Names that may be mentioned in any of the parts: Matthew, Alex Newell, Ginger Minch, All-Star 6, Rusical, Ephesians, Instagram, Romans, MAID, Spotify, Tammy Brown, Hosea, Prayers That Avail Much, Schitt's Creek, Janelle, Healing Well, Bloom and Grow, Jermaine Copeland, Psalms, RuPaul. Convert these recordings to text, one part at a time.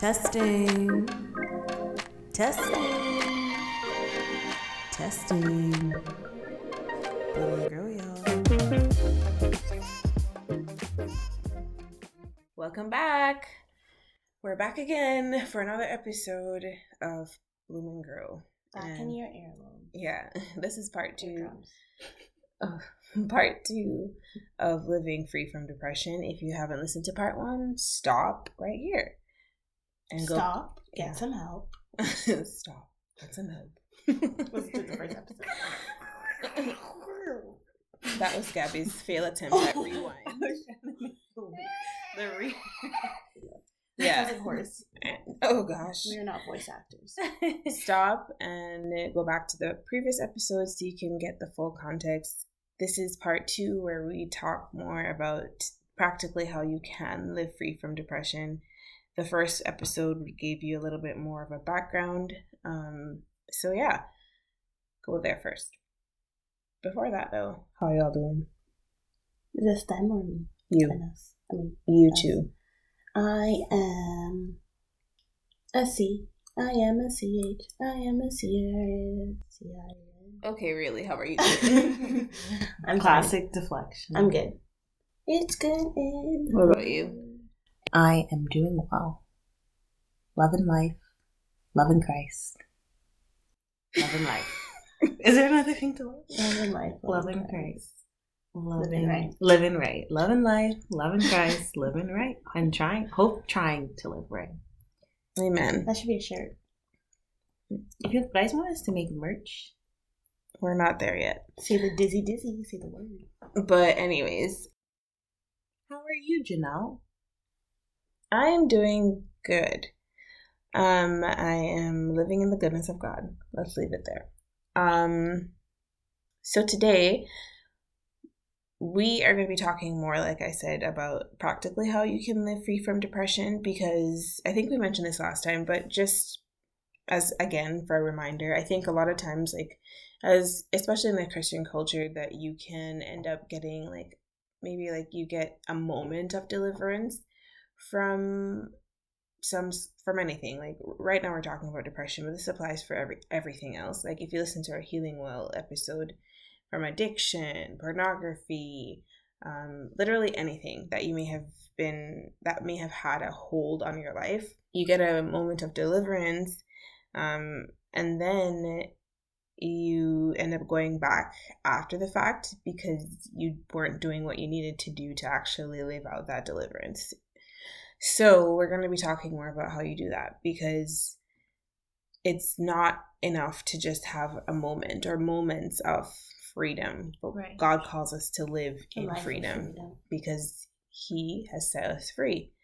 Testing. Testing. Testing. Bloom and Grow, y'all. Welcome back. We're back again for another episode of Bloom and Grow. Back in your heirloom. Yeah, this is part two of living free from depression. If you haven't listened to part one, stop right here. And stop, go, get some help. Stop, get some help. Listen to the first episode. That was Gabby's fail attempt at rewind. Yeah. Of course. Oh gosh. We are not voice actors. Stop and go back to the previous episode so you can get the full context. This is part two, where we talk more about practically how you can live free from depression. The first episode gave you a little bit more of a background. So yeah, go there first. Before that though, how y'all doing? This time or me? You. I mean, you too. I am a C-H. Okay, really, how are you doing? I'm classic good. Deflection. I'm good. It's good. What about you? I am doing well. Loving life. Loving Christ. Loving life. Is there another thing to love? Loving life. Loving Christ. Living right. Living right. Loving life. Loving Christ. Living right. And trying to live right. Amen. That should be a shirt. If you guys want us to make merch, we're not there yet. Say the dizzy, say the word. But anyways. How are you, Janelle? I am doing good. I am living in the goodness of God. Let's leave it there. So today we are going to be talking more, like I said, about practically how you can live free from depression, because I think we mentioned this last time, but just as, again, for a reminder, I think a lot of times, like, as especially in the Christian culture, that you can end up getting, like, maybe like you get a moment of deliverance from anything. Like right now we're talking about depression, but this applies for everything else. Like if you listen to our Healing Well episode, from addiction, pornography, literally anything that may have had a hold on your life, you get a moment of deliverance, and then you end up going back after the fact because you weren't doing what you needed to do to actually live out that deliverance. So we're going to be talking more about how you do that, because it's not enough to just have a moment or moments of freedom, but right. God calls us to live in freedom because He has set us free.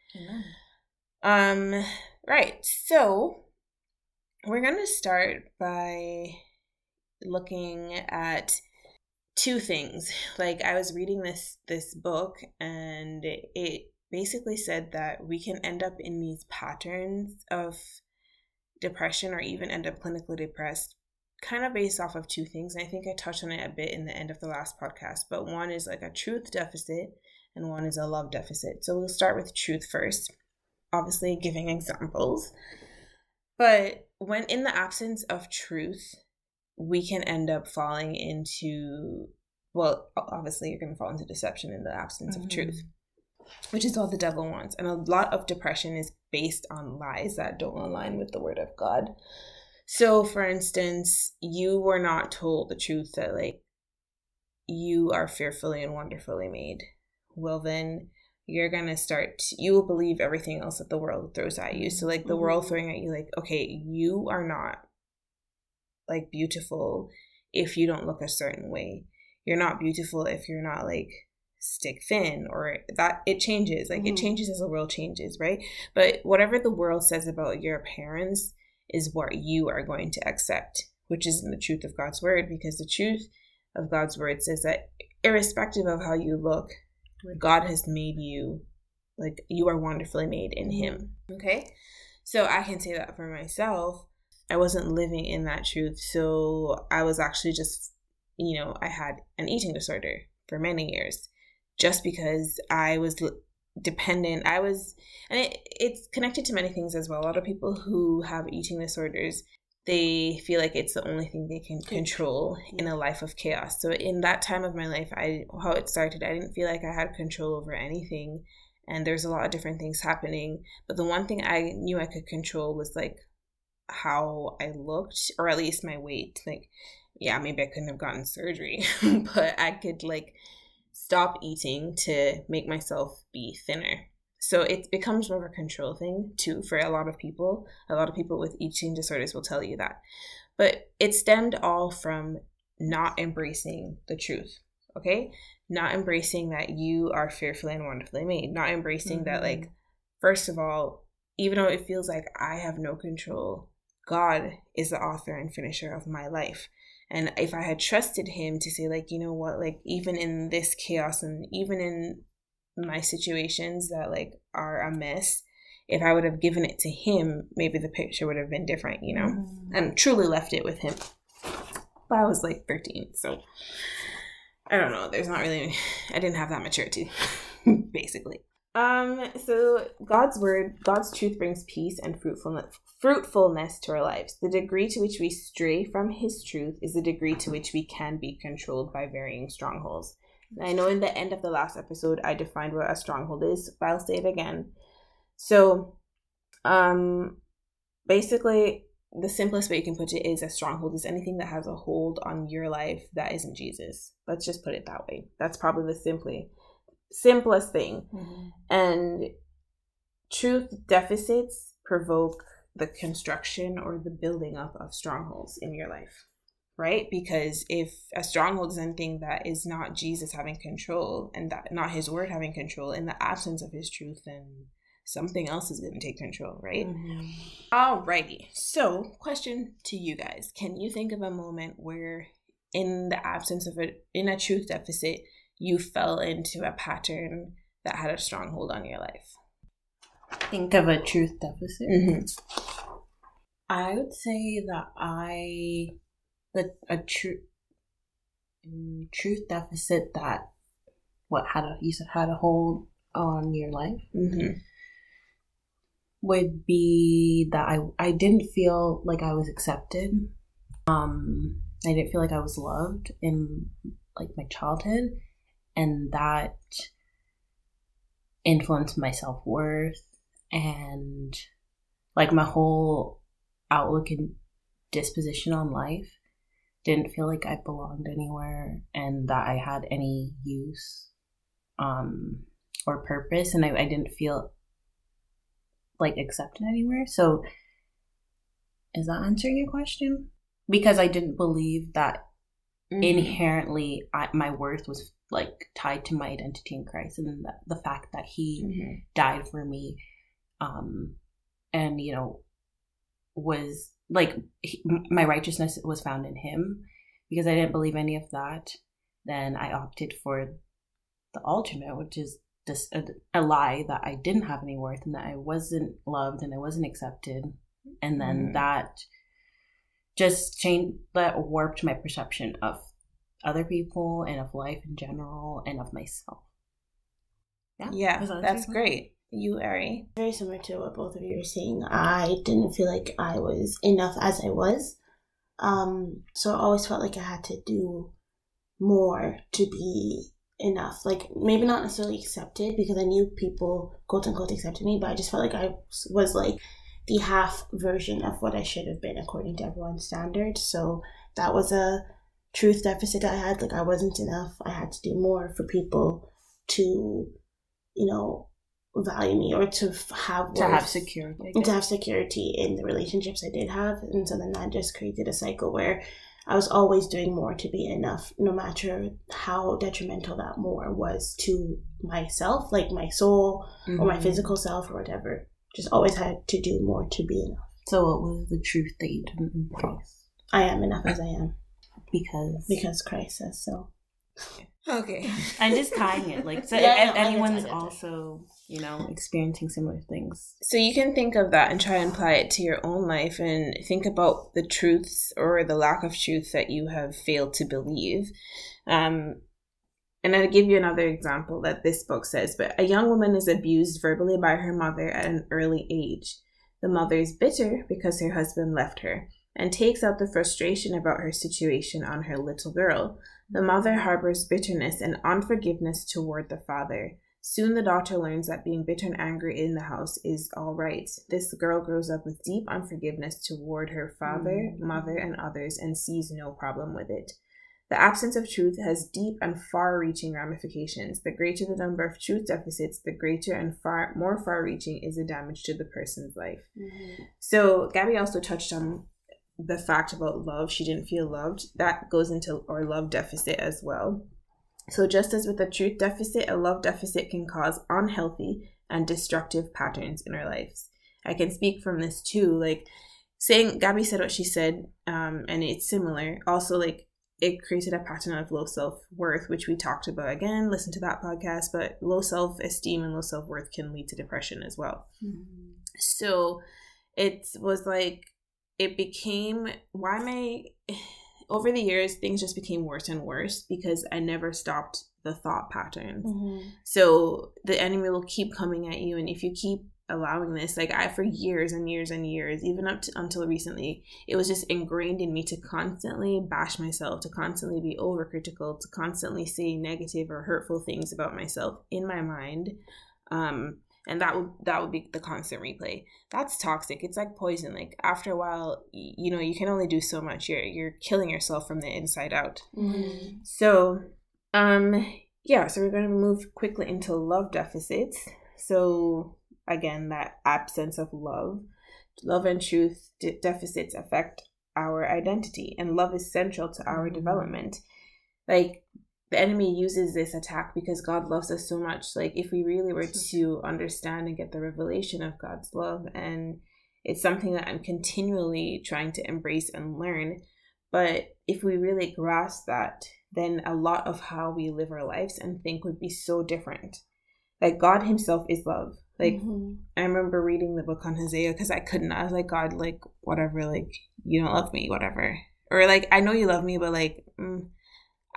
Amen. Right. So we're going to start by looking at two things. Like I was reading this book, and it basically said that we can end up in these patterns of depression, or even end up clinically depressed, kind of based off of two things. And I think I touched on it a bit in the end of the last podcast, but one is like a truth deficit and one is a love deficit. So we'll start with truth first, obviously giving examples. But when in the absence of truth, we can end up falling into, well, obviously you're going to fall into deception in the absence of truth, which is all the devil wants. And a lot of depression is based on lies that don't align with the word of God. So, for instance, you were not told the truth that, like, you are fearfully and wonderfully made. Well, then you're going to you will believe everything else that the world throws at you. So, like, the world throwing at you, like, okay, you are not, like, beautiful if you don't look a certain way. You're not beautiful if you're not, like, stick thin, or that it changes. Like, it changes as the world changes, right? But whatever the world says about your appearance is what you are going to accept, which isn't the truth of God's word, because the truth of God's word says that irrespective of how you look, God has made you, like, you are wonderfully made in Him. Okay? So I can say that for myself. I wasn't living in that truth. So I was actually just, you know, I had an eating disorder for many years just because I was dependent. It's connected to many things as well. A lot of people who have eating disorders, they feel like it's the only thing they can control in a life of chaos. So in that time of my life, how it started, I didn't feel like I had control over anything. And there's a lot of different things happening. But the one thing I knew I could control was like how I looked, or at least my weight. Like, yeah, maybe I couldn't have gotten surgery, but I could like stop eating to make myself be thinner. So it becomes more of a control thing too for a lot of people. A lot of people with eating disorders will tell you that. But it stemmed all from not embracing the truth, okay? Not embracing that you are fearfully and wonderfully made. Not embracing that, like, first of all, even though it feels like I have no control, God is the author and finisher of my life. And if I had trusted him to say, like, you know what, like, even in this chaos and even in my situations that, like, are a mess, if I would have given it to him, maybe the picture would have been different, you know, and truly left it with him. But I was, like, 13, so I don't know. There's not really, I didn't have that maturity, basically. So God's word, God's truth brings peace and fruitfulness to our lives. The degree to which we stray from his truth is the degree to which we can be controlled by varying strongholds. And I know in the end of the last episode, I defined what a stronghold is, but I'll say it again. So, basically, the simplest way you can put it is a stronghold is anything that has a hold on your life that isn't Jesus. Let's just put it that way. That's probably the simplest thing. Mm-hmm. And truth deficits provoke the construction or the building up of strongholds in your life, right? Because if a stronghold is anything that is not Jesus having control and that not his word having control in the absence of his truth, then something else is going to take control, right? Mm-hmm. Alrighty. So, question to you guys. Can you think of a moment where in the absence of a truth deficit, you fell into a pattern that had a stronghold on your life? Think of a truth deficit? Mm-hmm. I would say that truth deficit that had a hold on your life. Mm-hmm. Would be that I didn't feel like I was accepted. I didn't feel like I was loved in like my childhood, and that influenced my self-worth and like my whole outlook and disposition on life. Didn't feel like I belonged anywhere and that I had any use or purpose, and I didn't feel like accepted anywhere. So is that answering your question? Because I didn't believe that inherently my worth was like tied to my identity in Christ, and the fact that he died for me and you know was like my righteousness was found in him. Because I didn't believe any of that, then I opted for the alternate, which is just a lie that I didn't have any worth and that I wasn't loved and I wasn't accepted. And then that just changed, that warped my perception of other people and of life in general and of myself. Yeah, that's great. You, Ari? Very similar to what both of you are saying. I didn't feel like I was enough as I was. So I always felt like I had to do more to be enough, like maybe not necessarily accepted, because I knew people quote unquote accepted me, but I just felt like I was like the half version of what I should have been according to everyone's standards. So that was a truth deficit I had. Like I wasn't enough, I had to do more for people to, you know, value me or to have security in the relationships I did have. And so then that just created a cycle where I was always doing more to be enough, no matter how detrimental that more was to myself, like my soul or my physical self or whatever. Just always had to do more to be enough. So what was the truth that you didn't embrace? I am enough as I am. Because Christ says so. Okay. I'm just tying it. Like, so yeah, anyone's also, you know, experiencing similar things. So you can think of that and try and apply it to your own life, and think about the truths or the lack of truth that you have failed to believe. And I'll give you another example that this book says, but a young woman is abused verbally by her mother at an early age. The mother is bitter because her husband left her and takes out the frustration about her situation on her little girl. The mother harbors bitterness and unforgiveness toward the father. Soon the daughter learns that being bitter and angry in the house is all right. This girl grows up with deep unforgiveness toward her father, mother, and others, and sees no problem with it. The absence of truth has deep and far-reaching ramifications. The greater the number of truth deficits, the greater and more far-reaching is the damage to the person's life. Mm-hmm. So Gabby also touched on the fact about love. She didn't feel loved. That goes into our love deficit as well. So just as with a truth deficit, a love deficit can cause unhealthy and destructive patterns in our lives. I can speak from this too. Like saying, Gabby said what she said, and it's similar. Also, like, it created a pattern of low self-worth, which we talked about. Again, listen to that podcast. But low self-esteem and low self-worth can lead to depression as well. Mm-hmm. So it was like, it became, why am I, over the years, things just became worse and worse because I never stopped the thought patterns. Mm-hmm. So the enemy will keep coming at you. And if you keep allowing this, like I, for years and years and years, even up to until recently, it was just ingrained in me to constantly bash myself, to constantly be overcritical, to constantly say negative or hurtful things about myself in my mind, and that would be the constant replay. That's toxic. It's like poison. Like after a while, you know, you can only do so much. You're killing yourself from the inside out. Mm-hmm. So so we're going to move quickly into love deficits. So again, that absence of love. Love and truth deficits affect our identity, and love is central to our development. Like, the enemy uses this attack because God loves us so much. Like, if we really were to understand and get the revelation of God's love, and it's something that I'm continually trying to embrace and learn, but if we really grasp that, then a lot of how we live our lives and think would be so different. Like, God himself is love. Like, mm-hmm. I remember reading the book on Hosea because I couldn't. I was like, God, like, whatever, like, you don't love me, whatever. Or, like, I know you love me, but, like,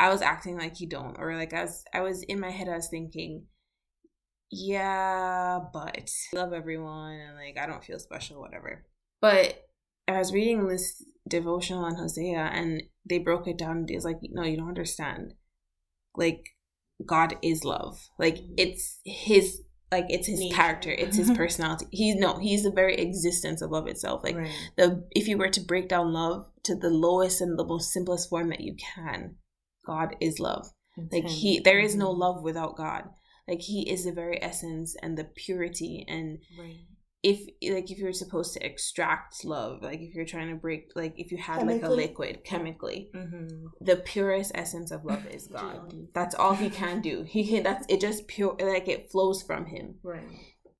I was acting like you don't. Or, like, I was in my head, I was thinking, yeah, but I love everyone and, like, I don't feel special, whatever. But I was reading this devotional on Hosea and they broke it down. It's like, no, you don't understand. Like, God is love. Like, it's his... Like, it's his nature. Character. It's his personality. He's the very existence of love itself. Like, right. If you were to break down love to the lowest and the most simplest form that you can, God is love. That's like, there is no love without God. Like, he is the very essence and the purity. And right. If you're supposed to extract love, like, if you're trying to break, like, if you had, like, a liquid chemically, the purest essence of love is God. That's all he can do. That's it, just pure, like, it flows from him. Right.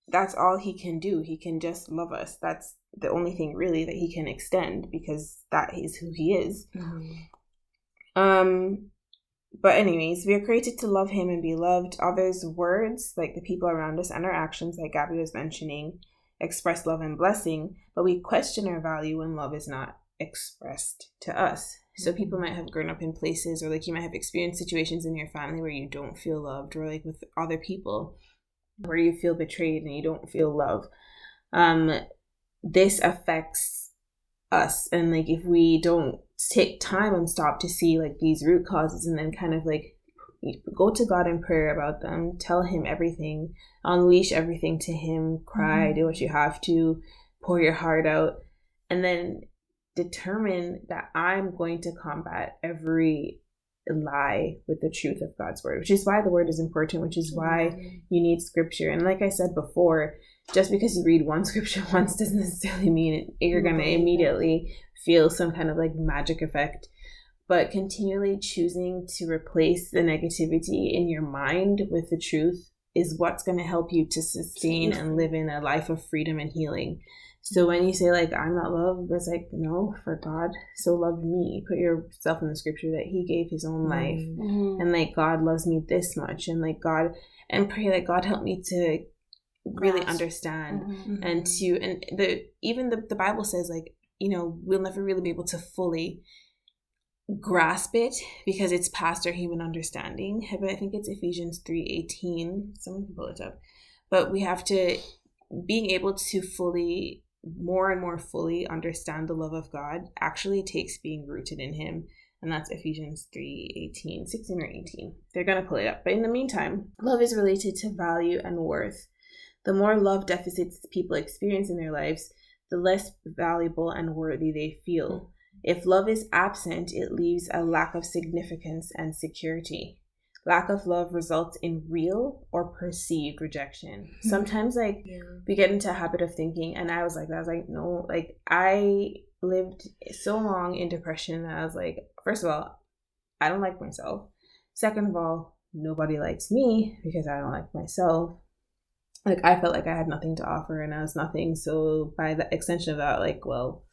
That's all he can do. He can just love us. That's the only thing really that he can extend, because that is who he is. Mm-hmm. But anyways, we are created to love him and be loved. Others' words, like the people around us, and our actions, like Gabby was mentioning, express love and blessing, but we question our value when love is not expressed to us. So people might have grown up in places, or like you might have experienced situations in your family where you don't feel loved, or like with other people where you feel betrayed and you don't feel love. This affects us, and like if we don't take time and stop to see like these root causes and then kind of like go to God in prayer about them, tell him everything, unleash everything to him, cry, do what you have to, pour your heart out, and then determine that I'm going to combat every lie with the truth of God's word, which is why the word is important, which is why you need scripture. And like I said before, just because you read one scripture once doesn't necessarily mean you're going to immediately feel some kind of like magic effect. But continually choosing to replace the negativity in your mind with the truth is what's going to help you to sustain and live in a life of freedom and healing. So when you say like, I'm not loved, it's like, no, for God so loved me. Put yourself in the scripture that he gave his own life. Mm-hmm. And like, God loves me this much. And like God, and pray like, God help me to really understand. Mm-hmm. And even the Bible says like, you know, we'll never really be able to fully grasp it because it's past our human understanding. But I think it's Ephesians 3:18. Someone can pull it up. But we have to, being able to fully, more and more fully understand the love of God actually takes being rooted in Him. And that's Ephesians 3:18, 16 or 18. They're going to pull it up. But in the meantime, love is related to value and worth. The more love deficits people experience in their lives, the less valuable and worthy they feel. If love is absent, it leaves a lack of significance and security. Lack of love results in real or perceived rejection. Sometimes, like, we get into a habit of thinking, and I was like, no, like, I lived so long in depression that I was like, first of all, I don't like myself. Second of all, nobody likes me because I don't like myself. Like, I felt like I had nothing to offer and I was nothing. So by the extension of that, like, well,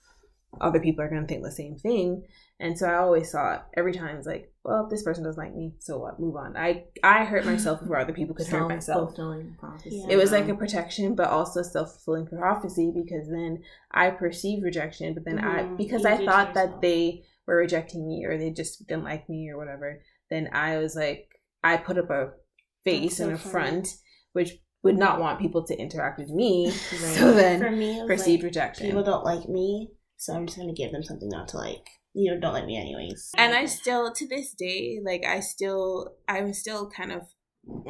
other people are going to think the same thing. And so I always saw it every time. It's like, well, this person doesn't like me, so what? Move on. I hurt myself before other people could hurt myself. Self-fulfilling prophecy. Yeah. It was like a protection, but also self-fulfilling prophecy, because then I perceived rejection, but then I thought that they were rejecting me or they just didn't like me or whatever, then I was like, I put up a face and a front, which would not want people to interact with me. Right. So then for me, perceived like, rejection. People don't like me, so I'm just going to give them something not to like. You know, don't like me anyways. And I still, to this day, like I'm still kind of,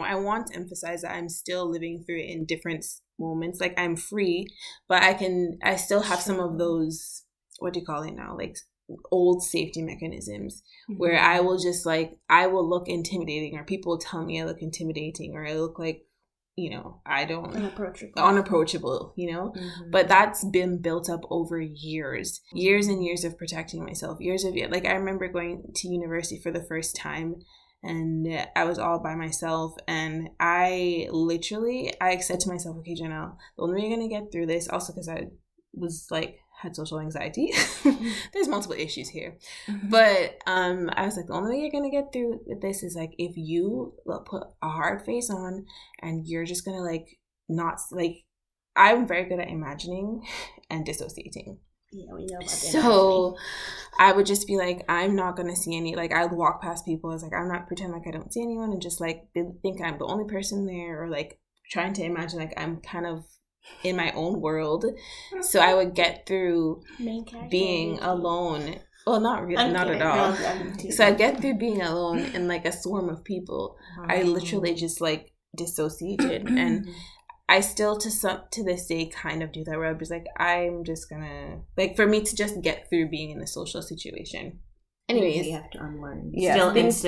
I want to emphasize that I'm still living through it in different moments. Like, I'm free, but I still have some of those, what do you call it now? Like old safety mechanisms, where I will just like, I will look intimidating, or people will tell me I look intimidating, or I look like, you know, I don't... Unapproachable, you know? Mm-hmm. But that's been built up over years. Years and years of protecting myself. Years of... Like, I remember going to university for the first time and I was all by myself, and I said to myself, okay, Janelle, the only way you're going to get through this... Also, because I was, like, had social anxiety. There's multiple issues here. Mm-hmm. But I was like, the only way you're going to get through with this is like if you put a hard face on, and you're just going to like not like... I'm very good at imagining and dissociating. Yeah, we know about that. So I would just be like, I'm not going to see any... Like, I'd walk past people. I was like, I'm not... Pretend like I don't see anyone and just like think I'm the only person there, or like trying to imagine like I'm kind of in my own world. So I would get through being alone. Well, not really, not at all. So I get through being alone in like a swarm of people. I literally just like dissociated, and I still to this day kind of do that, where I'm just like, I'm just gonna like, for me to just get through being in a social situation. Anyways, you have to unlearn. Yeah, still things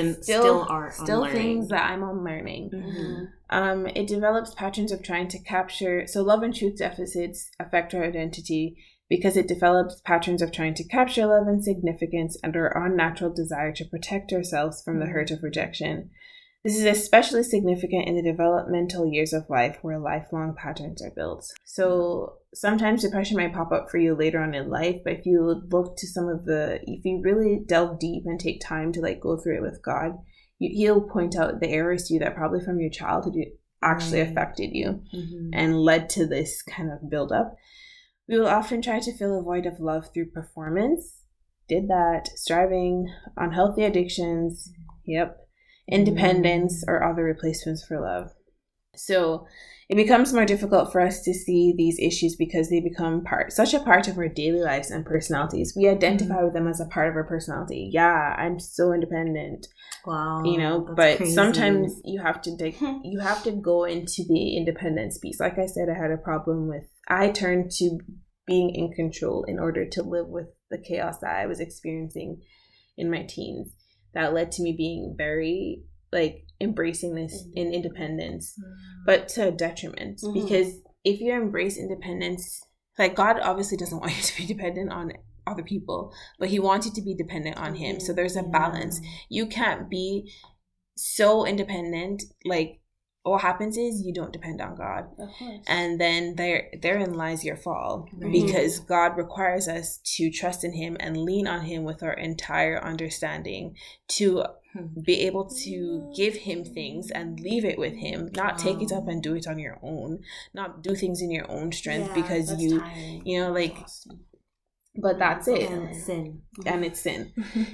that I'm unlearning. Mm-hmm. It develops patterns of trying to capture. So love and truth deficits affect our identity because it develops patterns of trying to capture love and significance, and our unnatural desire to protect ourselves from the hurt of rejection. This is especially significant in the developmental years of life, where lifelong patterns are built. So sometimes depression might pop up for you later on in life, but if you really delve deep and take time to like go through it with God, He'll point out the errors to you that probably from your childhood actually affected you and led to this kind of buildup. We will often try to fill a void of love through performance. Did that, striving, unhealthy addictions. Yep. Independence or other replacements for love. So it becomes more difficult for us to see these issues because they become such a part of our daily lives and personalities. We identify with them as a part of our personality. Yeah, I'm so independent. Wow. You know, but crazy. Sometimes you have to go into the independence piece. Like I said, I had a problem with, I turned to being in control in order to live with the chaos that I was experiencing in my teens. That led to me being very, like, embracing this in independence, but to a detriment. Mm-hmm. Because if you embrace independence, like, God obviously doesn't want you to be dependent on other people, but He wants you to be dependent on Him. So there's a balance. You can't be so independent, like, what happens is you don't depend on God. Of course. And then therein lies your fall, because God requires us to trust in Him and lean on Him with our entire understanding, to be able to give Him things and leave it with Him, not take it up and do it on your own, not do things in your own strength, because you know, like, But that's it. And it's sin. And it's sin.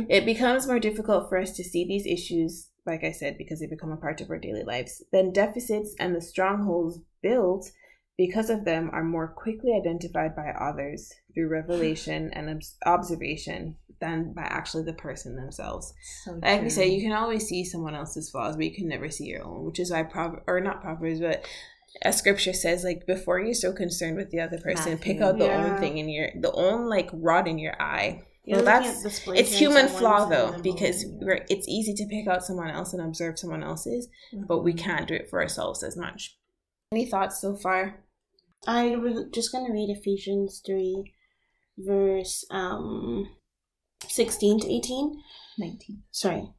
It becomes more difficult for us to see these issues, like I said, because they become a part of our daily lives. Then deficits and the strongholds built because of them are more quickly identified by others through revelation and observation than by actually the person themselves. So like we say, you can always see someone else's flaws, but you can never see your own, which is why a scripture says, like, before you're so concerned with the other person, Matthew, pick out the own thing in your, the own like rod in your eye. Well, that's, it's human flaw though, because it's easy to pick out someone else and observe someone else's, but we can't do it for ourselves as much. Any thoughts so far? I was just going to read Ephesians 3, verse 16 to 18. 19. Sorry.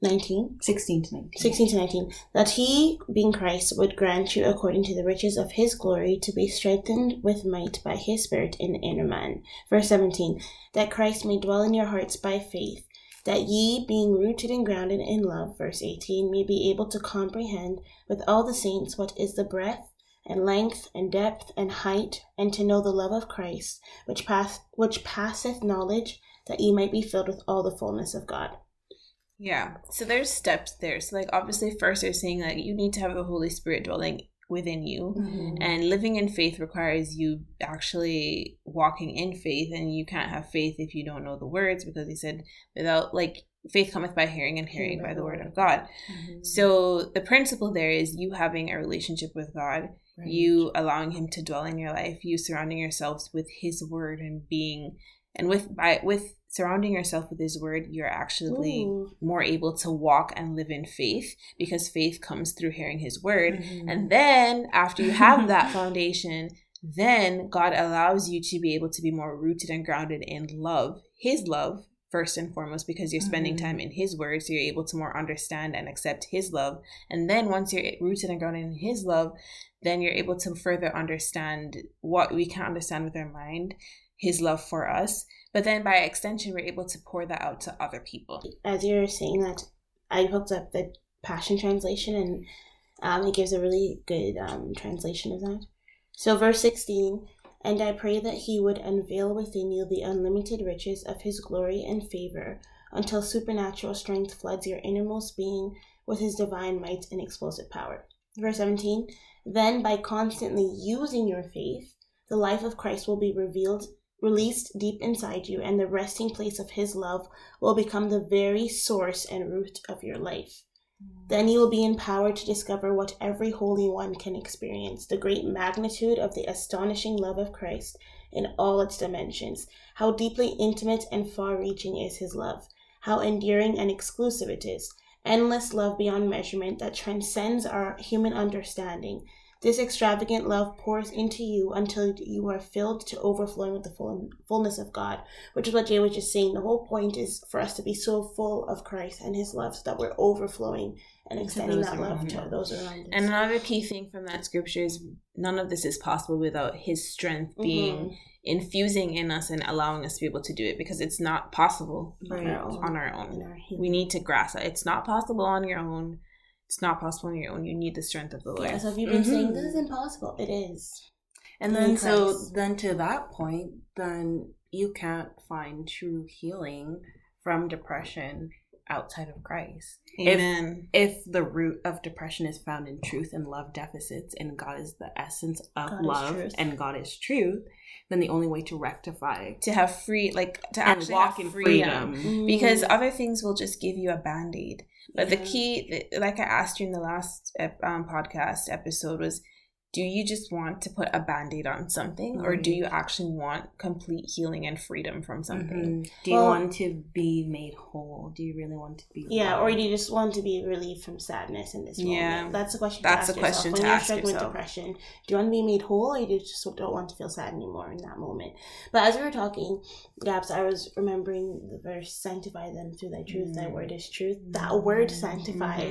19? 16 to 19. 16 to 19. That he, being Christ, would grant you according to the riches of his glory to be strengthened with might by his Spirit in the inner man. Verse 17. That Christ may dwell in your hearts by faith. That ye, being rooted and grounded in love, verse 18, may be able to comprehend with all the saints what is the breadth and length and depth and height, and to know the love of Christ, which passeth knowledge, that ye might be filled with all the fullness of God. Yeah, so there's steps there. So, like, obviously, first they're saying, like, you need to have the Holy Spirit dwelling within you, and living in faith requires you actually walking in faith, and you can't have faith if you don't know the words, because he said without, like, faith cometh by hearing, and hearing by the word of God. So the principle there is you having a relationship with God, you allowing him to dwell in your life, you surrounding yourselves with his word, and being, and with surrounding yourself with his word, you're actually more able to walk and live in faith, because faith comes through hearing his word. And then after you have that foundation, then God allows you to be able to be more rooted and grounded in love, his love, first and foremost, because you're spending time in his word, so you're able to more understand and accept his love. And then once you're rooted and grounded in his love, then you're able to further understand what we can't understand with our mind, his love for us, but then by extension, we're able to pour that out to other people. As you're saying that, I hooked up the Passion Translation, and it gives a really good translation of that. So verse 16, and I pray that he would unveil within you the unlimited riches of his glory and favor, until supernatural strength floods your innermost being with his divine might and explosive power. Verse 17, then by constantly using your faith, the life of Christ will be released deep inside you, and the resting place of his love will become the very source and root of your life. Then you will be empowered to discover what every holy one can experience, the great magnitude of the astonishing love of Christ in all its dimensions, how deeply intimate and far-reaching is his love, how endearing and exclusive it is, endless love beyond measurement that transcends our human understanding. This extravagant love pours into you until you are filled to overflowing with the fullness of God, which is what Jay was just saying. The whole point is for us to be so full of Christ and his love so that we're overflowing and extending that love to those around us. And another key thing from that scripture is none of this is possible without his strength being infusing in us and allowing us to be able to do it, because it's not possible on our own. We need to grasp that. It's not possible on your own. It's not possible on your own. You need the strength of the Lord. Yeah, so if you've been saying this is impossible, it is. And then then to that point, then you can't find true healing from depression outside of Christ. Amen. If the root of depression is found in truth and love deficits, and God is the essence of love and God is truth, then the only way to rectify, to have free, like to actually walk in freedom, because other things will just give you a band-aid. But the key, like I asked you in the last podcast episode, was, do you just want to put a band-aid on something, or do you actually want complete healing and freedom from something? Do you want to be made whole? Do you really want to be whole? Or do you just want to be relieved from sadness in this moment? That's the question. That's the question to ask yourself. When you're struggling with depression, do you want to be made whole, or do you just don't want to feel sad anymore in that moment? But as we were talking, Gabs, I was remembering the verse, sanctify them through thy truth, thy word is truth. That word sanctify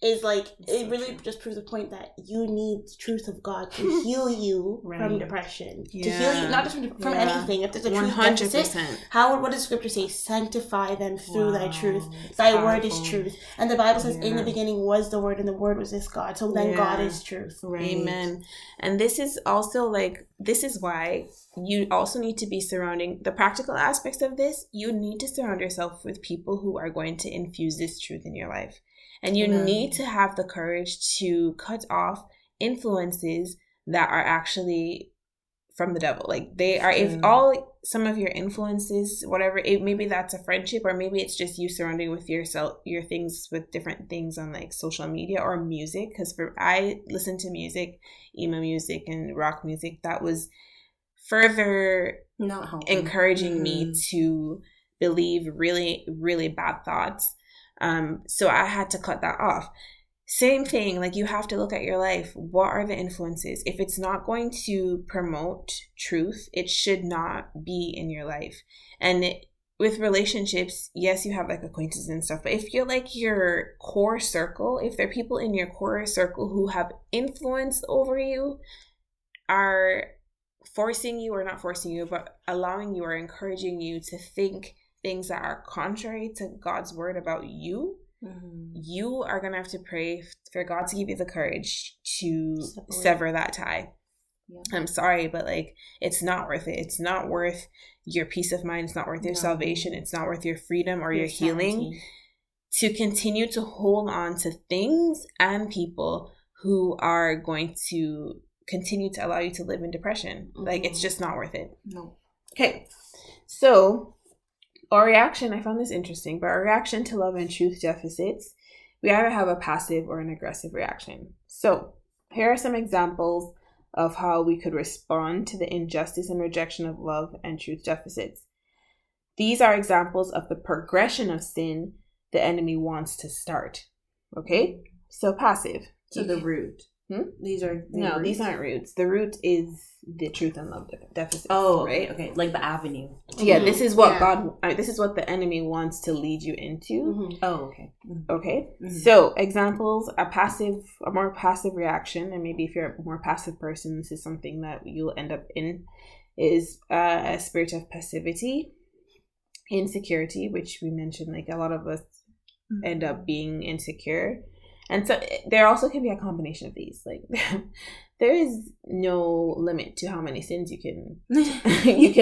is like, it's it so really true. Just proves the point that you need the truth of God to heal you from depression. Yeah. To heal you, not just from anything. If there's a 100%. Truth deficit, what does scripture say? Sanctify them through thy truth. It's thy powerful. Word is truth. And the Bible says in the beginning was the word, and the word was this God. So then God is truth. Right. Amen. And this is also like, this is why you also need to be surrounding the practical aspects of this. You need to surround yourself with people who are going to infuse this truth in your life. And you need to have the courage to cut off influences that are actually from the devil. Like they are, if some of your influences, whatever, maybe that's a friendship, or maybe it's just you surrounding with yourself, your things with different things on like social media or music. Because I listened to music, emo music and rock music. That was further encouraging me to believe really, really bad thoughts. So I had to cut that off. Same thing, like you have to look at your life. What are the influences? If it's not going to promote truth, it should not be in your life. And with relationships, yes, you have like acquaintances and stuff, but if you're like your core circle, if there are people in your core circle who have influence over you, are forcing you or not forcing you, but allowing you or encouraging you to think things that are contrary to God's word about you, you are going to have to pray for God to give you the courage to sever that tie. Yeah. I'm sorry, but like, it's not worth it. It's not worth your peace of mind. It's not worth your salvation. It's not worth your freedom or your healing to continue to hold on to things and people who are going to continue to allow you to live in depression. Like, it's just not worth it. No. Okay. So our reaction, I found this interesting, but our reaction to love and truth deficits, we either have a passive or an aggressive reaction. So here are some examples of how we could respond to the injustice and rejection of love and truth deficits. These are examples of the progression of sin the enemy wants to start. Okay? So passive. So the root. These aren't roots. The root is the truth and love deficit. Oh, right. Okay, like the avenue. Yeah, this is what this is what the enemy wants to lead you into. Oh, okay. Okay. So examples: a more passive reaction, and maybe if you're a more passive person, this is something that you'll end up in, is a spirit of passivity, insecurity, which we mentioned. Like a lot of us end up being insecure. And so there also can be a combination of these. Like there is no limit to how many sins you can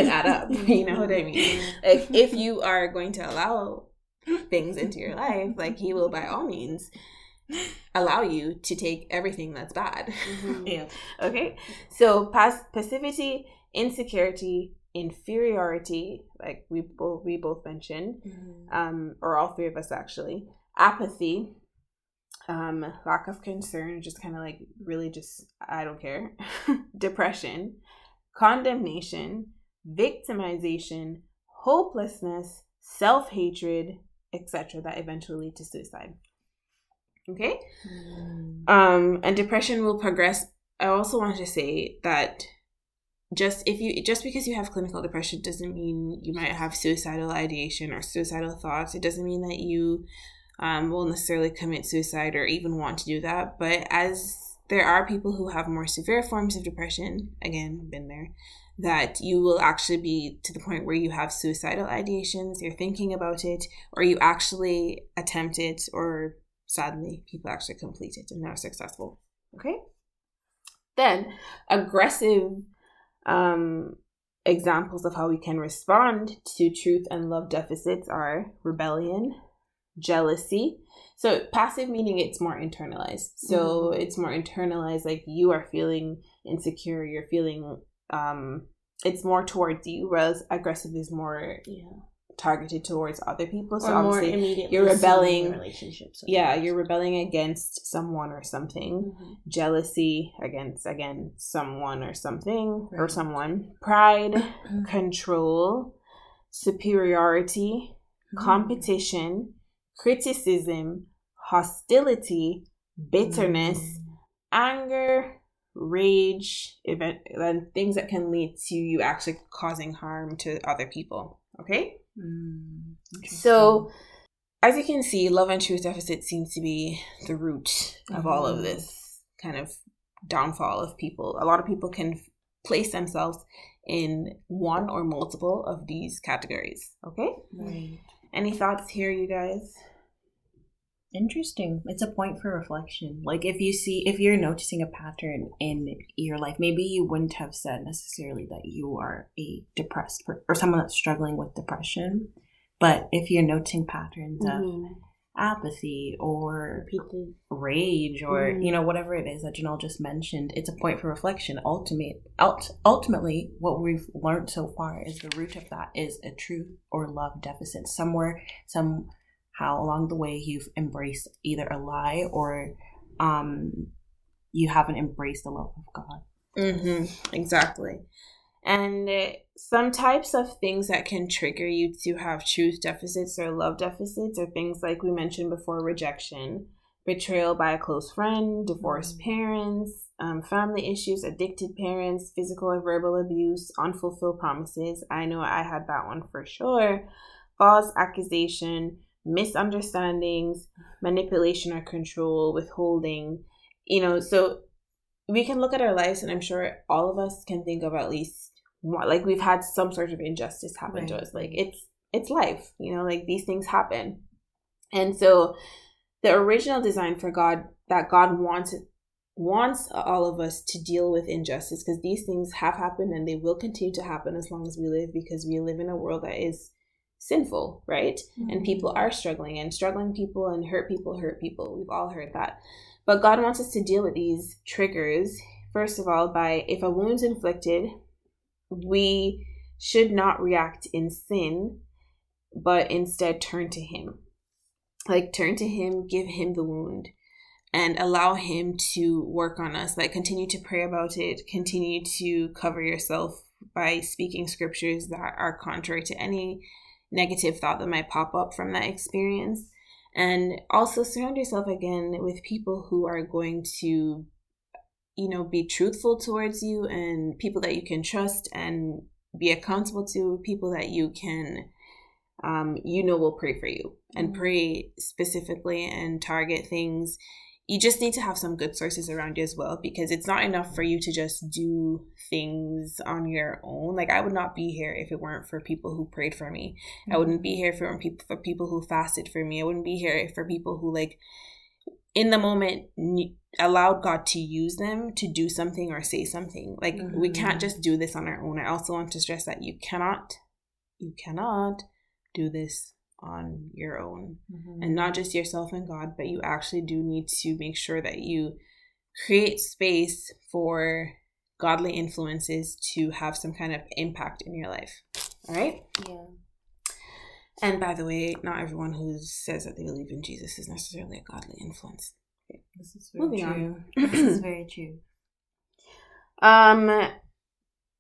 add up. You know what I mean? Like if you are going to allow things into your life, like he will by all means allow you to take everything that's bad. Yeah. Okay. So passivity, insecurity, inferiority, like we both mentioned, or all three of us actually, apathy. Lack of concern, just kind of like really just I don't care, depression, condemnation, victimization, hopelessness, self-hatred, etc. that eventually lead to suicide. Okay? And depression will progress. I also wanted to say that just because you have clinical depression doesn't mean you might have suicidal ideation or suicidal thoughts. It doesn't mean that you will necessarily commit suicide or even want to do that. But as there are people who have more severe forms of depression, again, been there, that you will actually be to the point where you have suicidal ideations, you're thinking about it, or you actually attempt it, or sadly, people actually complete it and are successful. Okay? Then, aggressive examples of how we can respond to truth and love deficits are rebellion, jealousy. So passive meaning it's more internalized. So it's more internalized, like you are feeling insecure, you're feeling it's more towards you, whereas aggressive is more targeted towards other people. So or obviously more immediately you're rebelling relationships. You're rebelling against someone or something. Jealousy against someone or something or someone. Pride, control, superiority, competition, criticism, hostility, bitterness, anger, rage, and things that can lead to you actually causing harm to other people. Okay? So As you can see, love and truth deficit seems to be the root of mm-hmm. all of this kind of downfall of people. A lot of people can place themselves in one or multiple of these categories. Okay? Right. Any thoughts here, you guys? Interesting. It's a point for reflection. Like, if you're noticing a pattern in your life, maybe you wouldn't have said necessarily that you are a depressed or someone that's struggling with depression. But if you're noticing patterns mm-hmm. of apathy or rage or, mm-hmm. you know, whatever it is that Janelle just mentioned, it's a point for reflection. Ultimately, what we've learned so far is the root of that is a truth or love deficit. Somehow along the way, you've embraced either a lie or you haven't embraced the love of God. Mm-hmm. Exactly. And some types of things that can trigger you to have truth deficits or love deficits are things like we mentioned before: rejection, betrayal by a close friend, divorced mm-hmm. parents, family issues, addicted parents, physical and verbal abuse, unfulfilled promises. I know I had that one for sure. False accusation, misunderstandings, manipulation or control, withholding, you know, so we can look at our lives and I'm sure all of us can think of at least like we've had some sort of injustice happen right. to us. Like it's life, you know, like these things happen. And so the original design for God, that God wants all of us to deal with injustice, because these things have happened and they will continue to happen as long as we live, because we live in a world that is sinful, right? Mm-hmm. And people are struggling, and struggling people and hurt people hurt people. We've all heard that. But God wants us to deal with these triggers, first of all, by if a wound's inflicted, we should not react in sin, but instead turn to Him. Like, turn to Him, give Him the wound, and allow Him to work on us. Like, continue to pray about it, continue to cover yourself by speaking scriptures that are contrary to any negative thought that might pop up from that experience. And also surround yourself again with people who are going to, you know, be truthful towards you, and people that you can trust and be accountable to, people that you can, you know, will pray for you and pray specifically and target things. You just need to have some good sources around you as well, because it's not enough for you to just do things on your own. Like, I would not be here if it weren't for people who prayed for me. Mm-hmm. I wouldn't be here if it weren't for people who fasted for me. I wouldn't be here for people who, like, in the moment allowed God to use them to do something or say something. Like, mm-hmm. we can't just do this on our own. I also want to stress that you cannot do this on your own, mm-hmm. and not just yourself and God, but you actually do need to make sure that you create space for godly influences to have some kind of impact in your life. All right? Yeah. And by the way, not everyone who says that they believe in Jesus is necessarily a godly influence. Okay. This is very true. This is very true.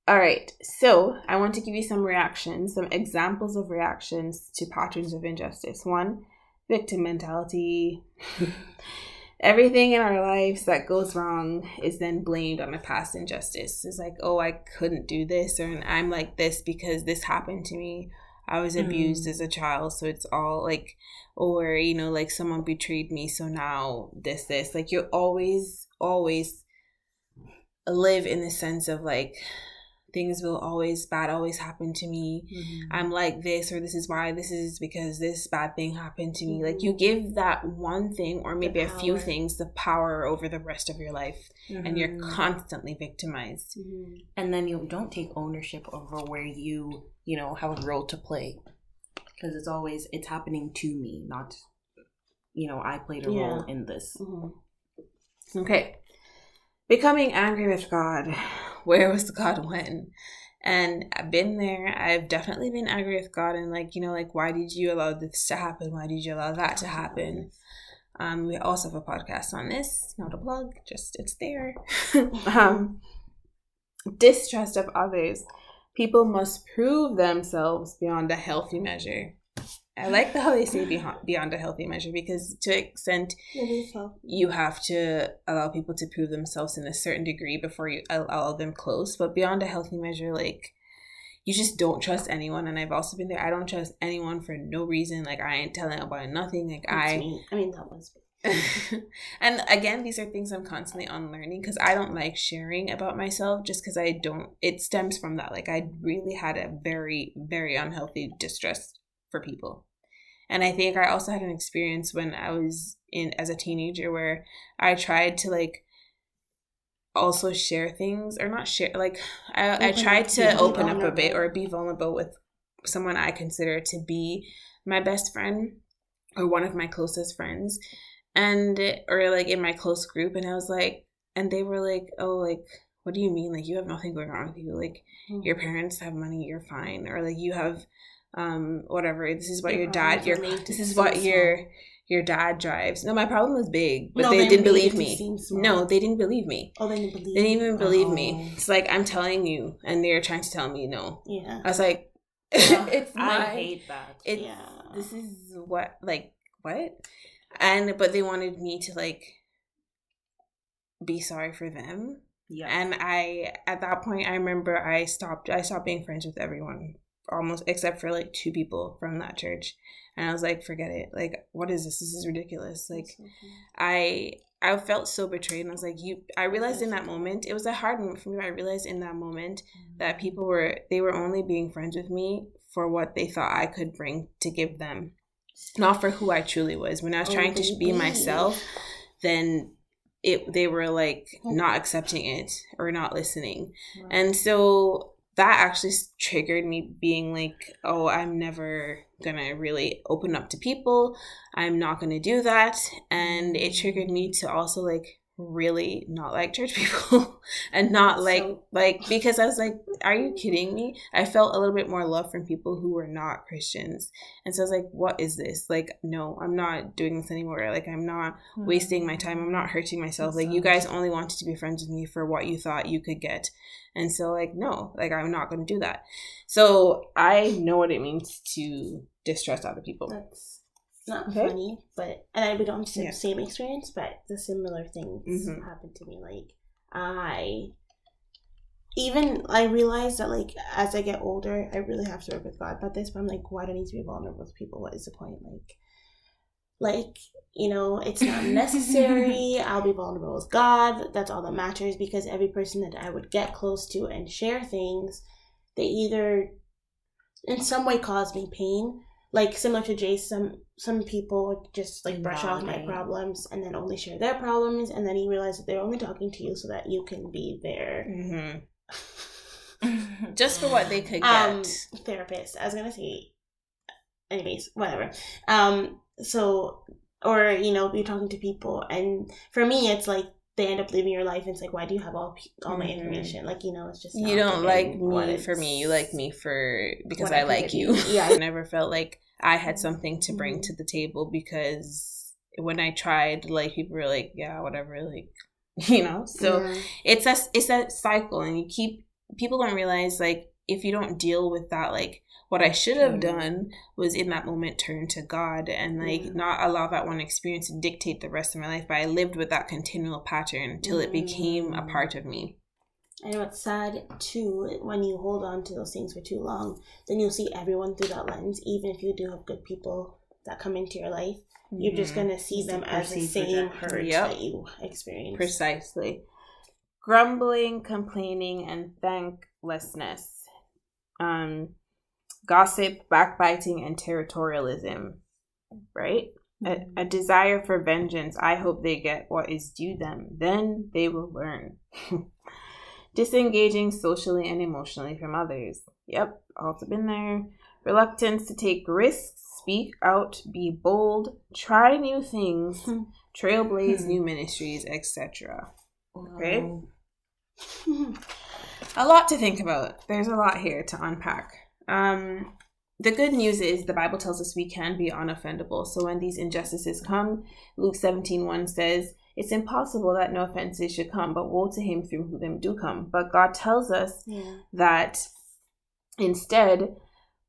All right, so I want to give you some reactions, some examples of reactions to patterns of injustice. One, victim mentality. Everything in our lives that goes wrong is then blamed on a past injustice. It's like, oh, I couldn't do this, or I'm like this because this happened to me. I was abused as a child, so it's all like, or, you know, like someone betrayed me, so now this. Like, you always live in the sense of like, things will always bad always happen to me. Mm-hmm. I'm like this, or this is why this is because this bad thing happened to me. Like, you give that one thing or maybe a few things the power over the rest of your life, mm-hmm. and you're constantly victimized. Mm-hmm. And then you don't take ownership over where you know have a role to play, because it's always it's happening to me, not you know I played a role in this. Mm-hmm. Okay. Becoming angry with God. Where was God when? And I've been there. I've definitely been angry with God and like, you know, like, why did you allow this to happen? Why did you allow that to happen? We also have a podcast on this. Not a plug, just it's there. Distrust of others. People must prove themselves beyond a healthy measure. I like how they say beyond a healthy measure, because to an extent you have to allow people to prove themselves in a certain degree before you allow them close. But beyond a healthy measure, like, you just don't trust anyone. And I've also been there. I don't trust anyone for no reason. Like, I ain't telling about nothing. Like, that was me. And again, these are things I'm constantly on learning, because I don't like sharing about myself, just because it stems from that. Like, I really had a very, very unhealthy distrust for people. And I think I also had an experience when I was as a teenager, where I tried to also share things, or not share, I tried to open up a bit or be vulnerable with someone I consider to be my best friend or one of my closest friends, or in my close group. And I was like, and they were like, oh, what do you mean? You have nothing going on with you. Your parents have money, you're fine. Or you have whatever, this is what your dad drives. No, my problem was big, but they didn't believe me. No, they didn't believe me. Oh, they didn't even believe me. It's I'm telling you, and they're trying to tell me no. Yeah. I was like, I hate that. This is what? But they wanted me to be sorry for them. Yeah. And at that point, I remember I stopped being friends with everyone, almost except for two people from that church. And I was like, forget it. What is this? This is ridiculous. I felt so betrayed. And I was like, I realized in that moment, it was a hard moment for me. I realized in that moment that they were only being friends with me for what they thought I could bring to give them, not for who I truly was. When I was trying to be myself, then they were not accepting it or not listening. Right. And so that actually triggered me being I'm never going to really open up to people. I'm not going to do that. And it triggered me to also really not like church people and not because I was like, are you kidding me? I felt a little bit more love from people who were not Christians. And so I was like, what is this? No, I'm not doing this anymore. I'm not wasting my time. I'm not hurting myself. You guys only wanted to be friends with me for what you thought you could get. And so no, I'm not going to do that. So I know what it means to distrust other people. That's not funny, but, and we don't have the same experience, but the similar things happened to me. I realized that as I get older, I really have to work with God about this, but I'm why do I need to be vulnerable with people? What is the point? It's not necessary. I'll be vulnerable with God. That's all that matters, because every person that I would get close to and share things, they either in some way cause me pain. Similar to Jace, some people would just brush off my problems and then only share their problems, and then you realize that they're only talking to you so that you can be their just for what they could get. Therapist. I was gonna say, anyways, whatever. So, or, you're talking to people, and for me, it's they end up living your life, and it's why do you have all my information? It's just not, you don't like me for me. You like me for, because I like you. Yeah. I never felt like I had something to bring to the table, because when I tried, people were yeah, whatever, So it's that cycle, and people don't realize if you don't deal with that, what I should have done was in that moment turn to God and not allow that one experience to dictate the rest of my life. But I lived with that continual pattern until it became a part of me. I know it's sad too, when you hold on to those things for too long, then you'll see everyone through that lens. Even if you do have good people that come into your life, you're just going to see them as the same hurt that you experience. Precisely. Grumbling, complaining, and thanklessness. Gossip, backbiting, and territorialism, right? A desire for vengeance. I hope they get what is due them. Then they will learn. Disengaging socially and emotionally from others. Yep, also been there. Reluctance to take risks, speak out, be bold, try new things, trailblaze new ministries, etc. Okay? A lot to think about. There's a lot here to unpack. The good news is the Bible tells us we can be unoffendable. So when these injustices come, Luke 17:1 says, it's impossible that no offenses should come, but woe to him through whom them do come. But God tells us that instead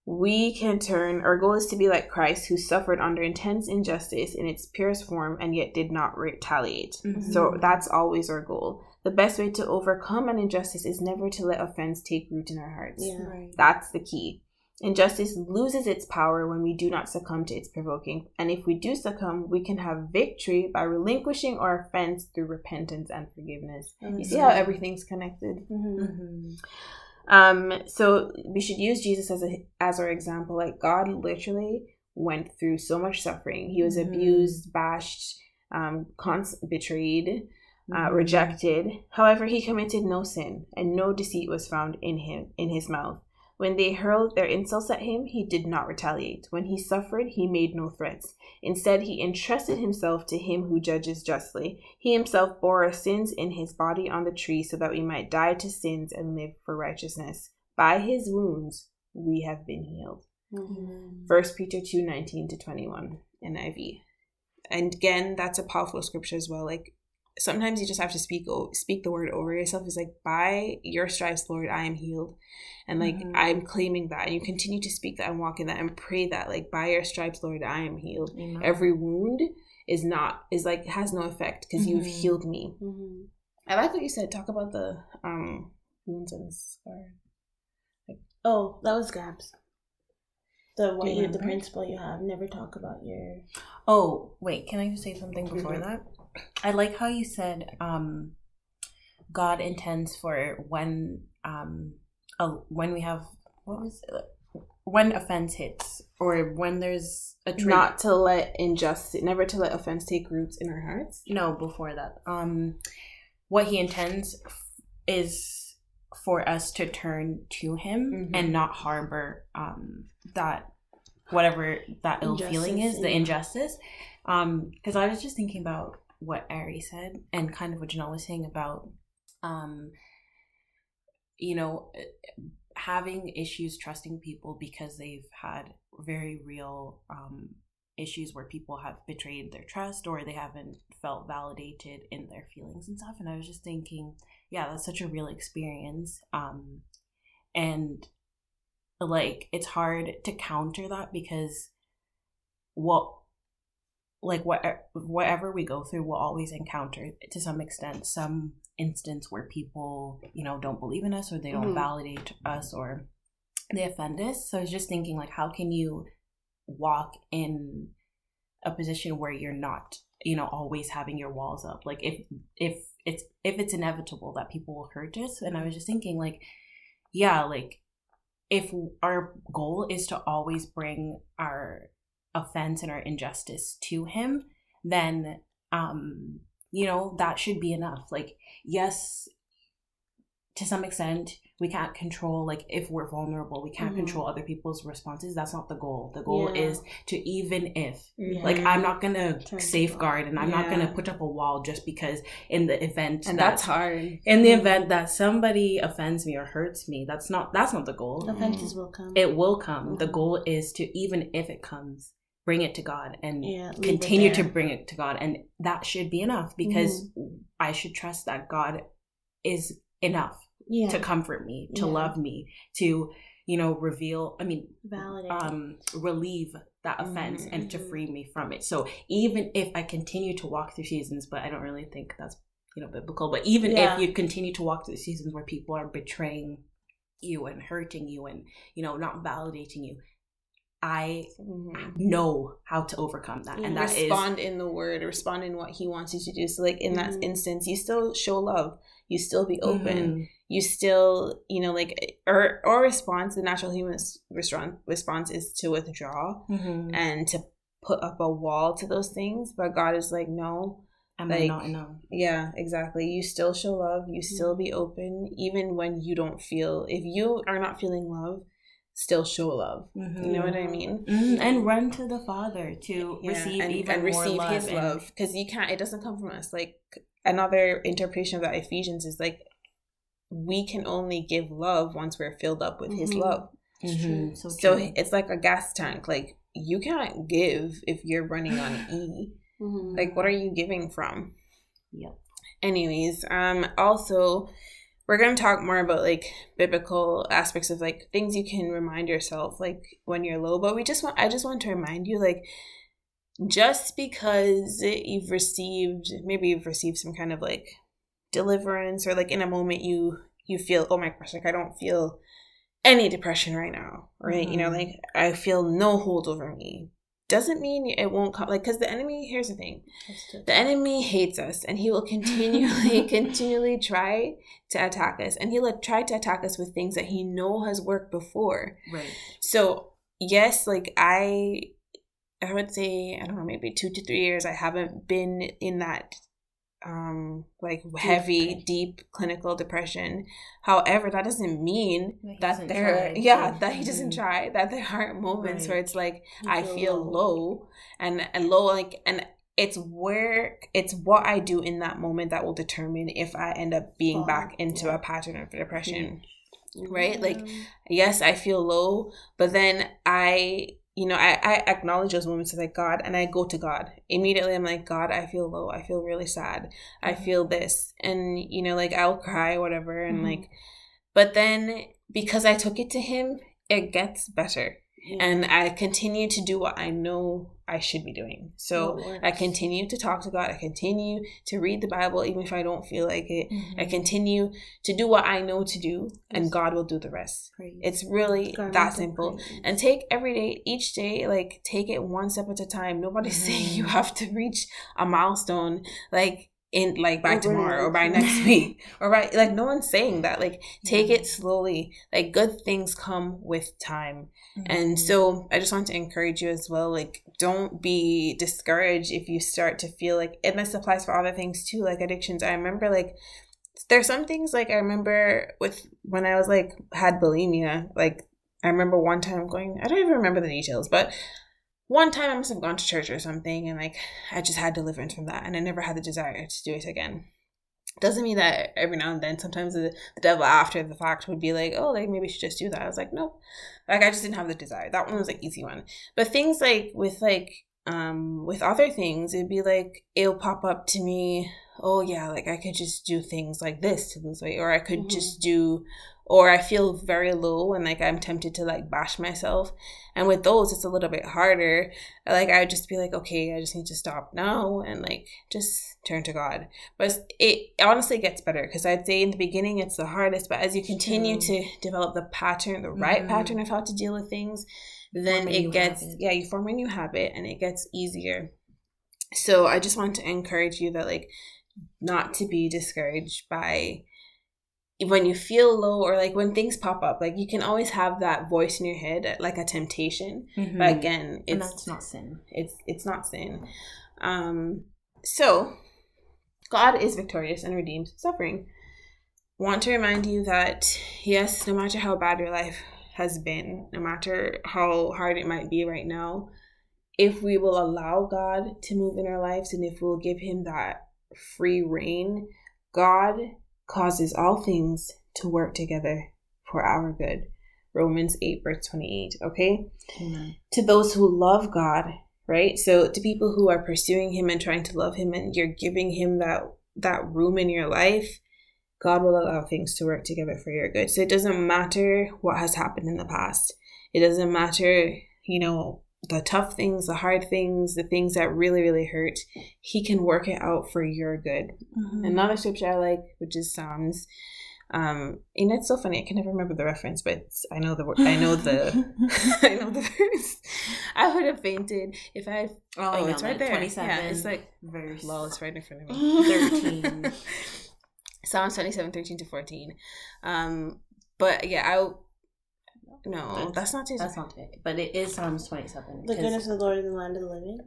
we can turn, our goal is to be like Christ, who suffered under intense injustice in its purest form and yet did not retaliate. So that's always our goal. the best way to overcome an injustice is never to let offense take root in our hearts. Yeah. Right. That's the key. Injustice loses its power when we do not succumb to its provoking. And if we do succumb, we can have victory by relinquishing our offense through repentance and forgiveness. Mm-hmm. You see how everything's connected? Mm-hmm. Mm-hmm. So we should use Jesus as our example. Like, God literally went through so much suffering. He was mm-hmm. abused, bashed, betrayed, mm-hmm. rejected. However, he committed no sin, and no deceit was found in his mouth. When they hurled their insults at him, he did not retaliate. When he suffered, he made no threats. Instead, he entrusted himself to him who judges justly. He himself bore our sins in his body on the tree so that we might die to sins and live for righteousness. By his wounds, we have been healed. Mm-hmm. 1 Peter 2:19-21, NIV. And again, that's a powerful scripture as well. Like, sometimes you just have to speak the word over yourself. It's like, by your stripes, Lord, I am healed. And like, mm-hmm. I'm claiming that. And you continue to speak that and walk in that and pray that, like, by your stripes, Lord, I am healed. Mm-hmm. Every wound has no effect because mm-hmm. you've healed me. Mm-hmm. I like what you said. Talk about the wounds and scars. Like, oh, that was Gabs. The principle you have, never talk about your... Oh, wait, can I just say something before mm-hmm. that? I like how you said God intends for when offense hits, or when there's a trigger. Never to let offense take roots in our hearts. No, before that. What he intends is for us to turn to him mm-hmm. and not harbor that whatever that ill feeling is, the injustice. Because I was just thinking about what Ari said and kind of what Janelle was saying about having issues trusting people because they've had very real issues where people have betrayed their trust or they haven't felt validated in their feelings and stuff. And I was just thinking, yeah, that's such a real experience, and like, it's hard to counter that because whatever we go through, we'll always encounter, to some extent, some instance where people, don't believe in us, or they don't mm-hmm. validate us, or they offend us. So I was just thinking, like, how can you walk in a position where you're not, always having your walls up? Like, if it's inevitable that people will hurt us. And I was just thinking, like, yeah, like, if our goal is to always bring our offense and our injustice to him, then that should be enough. Like, yes, to some extent we can't control, like, if we're vulnerable, we can't mm-hmm. control other people's responses. That's not the goal. The goal yeah. is to, even if yeah. like, I'm not gonna safeguard and I'm yeah. not gonna put up a wall just because in the event that's hard, in the event that somebody offends me or hurts me, that's not the goal. The offenses will come. It will come. Mm-hmm. The goal is to, even if it comes, bring it to God and continue to bring it to God. And that should be enough, because mm-hmm. I should trust that God is enough yeah. to comfort me, to yeah. love me, to, validate, relieve that offense mm-hmm. and to free me from it. So even if I continue to walk through seasons, but I don't really think that's, biblical, but even yeah. if you continue to walk through seasons where people are betraying you and hurting you and, not validating you, I know how to overcome that, and that respond in the word, respond in what he wants you to do. So, like, in that instance, you still show love, you still be open, you still, or response. The natural human response is to withdraw and to put up a wall to those things. But God is like, no, am I not enough? Yeah, exactly. You still show love, you still be open, even when you don't feel. If you are not feeling love, still show love. Mm-hmm. You know what I mean? Mm-hmm. And run to the Father to receive more love. His love. Because you can't, it doesn't come from us. Like, another interpretation of that Ephesians is, like, we can only give love once we're filled up with his love. Mm-hmm. So it's like a gas tank. Like, you can't give if you're running on E. Mm-hmm. Like, what are you giving from? Yep. Anyways, also... we're going to talk more about, like, biblical aspects of, like, things you can remind yourself, like, when you're low. But I just want to remind you, like, just because you've received some kind of, like, deliverance, or like in a moment you feel, oh my gosh, like I don't feel any depression right now, right? Mm-hmm. You know, like I feel no hold over me. Doesn't mean it won't come, like, because the enemy, here's the thing, the enemy hates us, and he will continually try to attack us, and he'll try to attack us with things that he know has worked before. Right. So yes, like I would say, I don't know, maybe 2 to 3 years, I haven't been in that like heavy, deep clinical depression. However, that doesn't mean that there, that he doesn't try, that there aren't moments where it's like, I feel low and low, like, and it's what I do in that moment that will determine if I end up being back into a pattern of depression. Mm-hmm. Right? Like, yes, I feel low, but then I acknowledge those moments as like God, and I go to God. Immediately I'm like, God, I feel low. I feel really sad. I feel this. And, you know, like I'll cry, whatever. And like, but then because I took it to him, it gets better. Yeah. And I continue to do what I know I should be doing. So I continue to talk to God. I continue to read the Bible, even if I don't feel like it. Mm-hmm. I continue to do what I know to do, and God will do the rest. Crazy. It's really that simple. Crazy. And take every day, each day, like take it one step at a time. Nobody's saying you have to reach a milestone, like in like by tomorrow or by next week or by, like, no one's saying that. Like take it slowly. Like good things come with time. And so I just want to encourage you as well, like don't be discouraged if you start to feel like, and this applies for other things too, like addictions. I remember like there's some things, like I remember with when I was like had bulimia, like I remember one time going, I don't even remember the details, but one time I must have gone to church or something, and like I just had deliverance from that, and I never had the desire to do it again. Doesn't mean that every now and then, sometimes the devil after the fact would be like, oh, like maybe you should just do that. I was like, no, like I just didn't have the desire. That one was like easy one. But things with other things, it'd be like, it'll pop up to me, oh yeah, like I could just do things like this to lose weight, or I could just do, or I feel very low and like I'm tempted to like bash myself. And with those, it's a little bit harder. Like I would just be like, okay, I just need to stop now and like just turn to God. But it honestly gets better, because I'd say in the beginning it's the hardest, but as you continue to develop the pattern, the right pattern of how to deal with things, then it gets, you form a new habit and it gets easier. So I just want to encourage you that like not to be discouraged by when you feel low, or like when things pop up, like you can always have that voice in your head, like a temptation. But again, it's, and that's not sin. It's not sin. So God is victorious and redeems suffering. Want to remind you that yes, no matter how bad your life has been, no matter how hard it might be right now, if we will allow God to move in our lives, and if we'll give him that free reign, God causes all things to work together for our good. Romans 8, verse 28, okay? Amen. To those who love God, right? So to people who are pursuing him and trying to love him, and you're giving him that room in your life, God will allow things to work together for your good. So it doesn't matter what has happened in the past. It doesn't matter, you know, the tough things, the hard things, the things that really, really hurt, he can work it out for your good. Mm-hmm. Another scripture I like, which is Psalms, and it's so funny, I can never remember the reference, but I know the verse. I would have fainted if I. Oh, it's right there. 27. Yeah, it's like verse. Lol, it's right in front of me. 13. Psalms 27:13-14. But yeah, No, that's not it. But it is Psalms 27. The goodness of the Lord in the land of the living.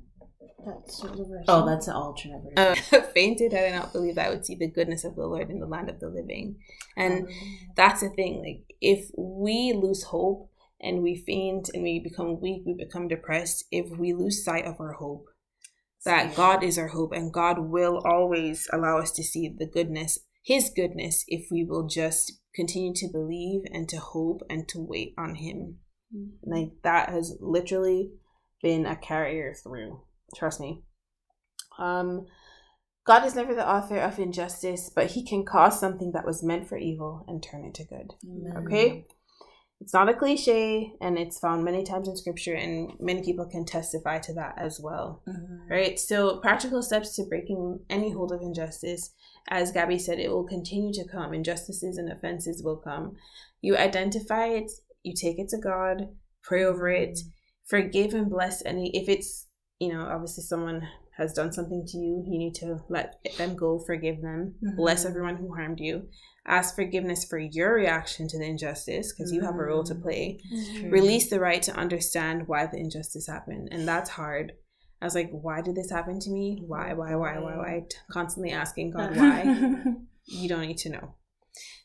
That's the verse. Oh, that's an alternate version. Fainted, I did not believe that I would see the goodness of the Lord in the land of the living. And that's the thing. Like if we lose hope and we faint and we become weak, we become depressed. If we lose sight of our hope, that God is our hope, and God will always allow us to see the goodness, his goodness, if we will just continue to believe and to hope and to wait on him. Like that has literally been a carrier through. Trust me. God is never the author of injustice, but he can cause something that was meant for evil and turn it to good. Amen. Okay? It's not a cliche, and it's found many times in scripture, and many people can testify to that as well. Mm-hmm. Right? So practical steps to breaking any hold of injustice. As Gabby said, it will continue to come. Injustices and offenses will come. You identify it, you take it to God, pray over it, forgive and bless any. If it's, you know, obviously someone has done something to you, you need to let them go, forgive them, mm-hmm. bless everyone who harmed you. Ask forgiveness for your reaction to the injustice, because you have a role to play. Release the right to understand why the injustice happened. And that's hard. I was like, why did this happen to me? Why? Constantly asking God why. You don't need to know.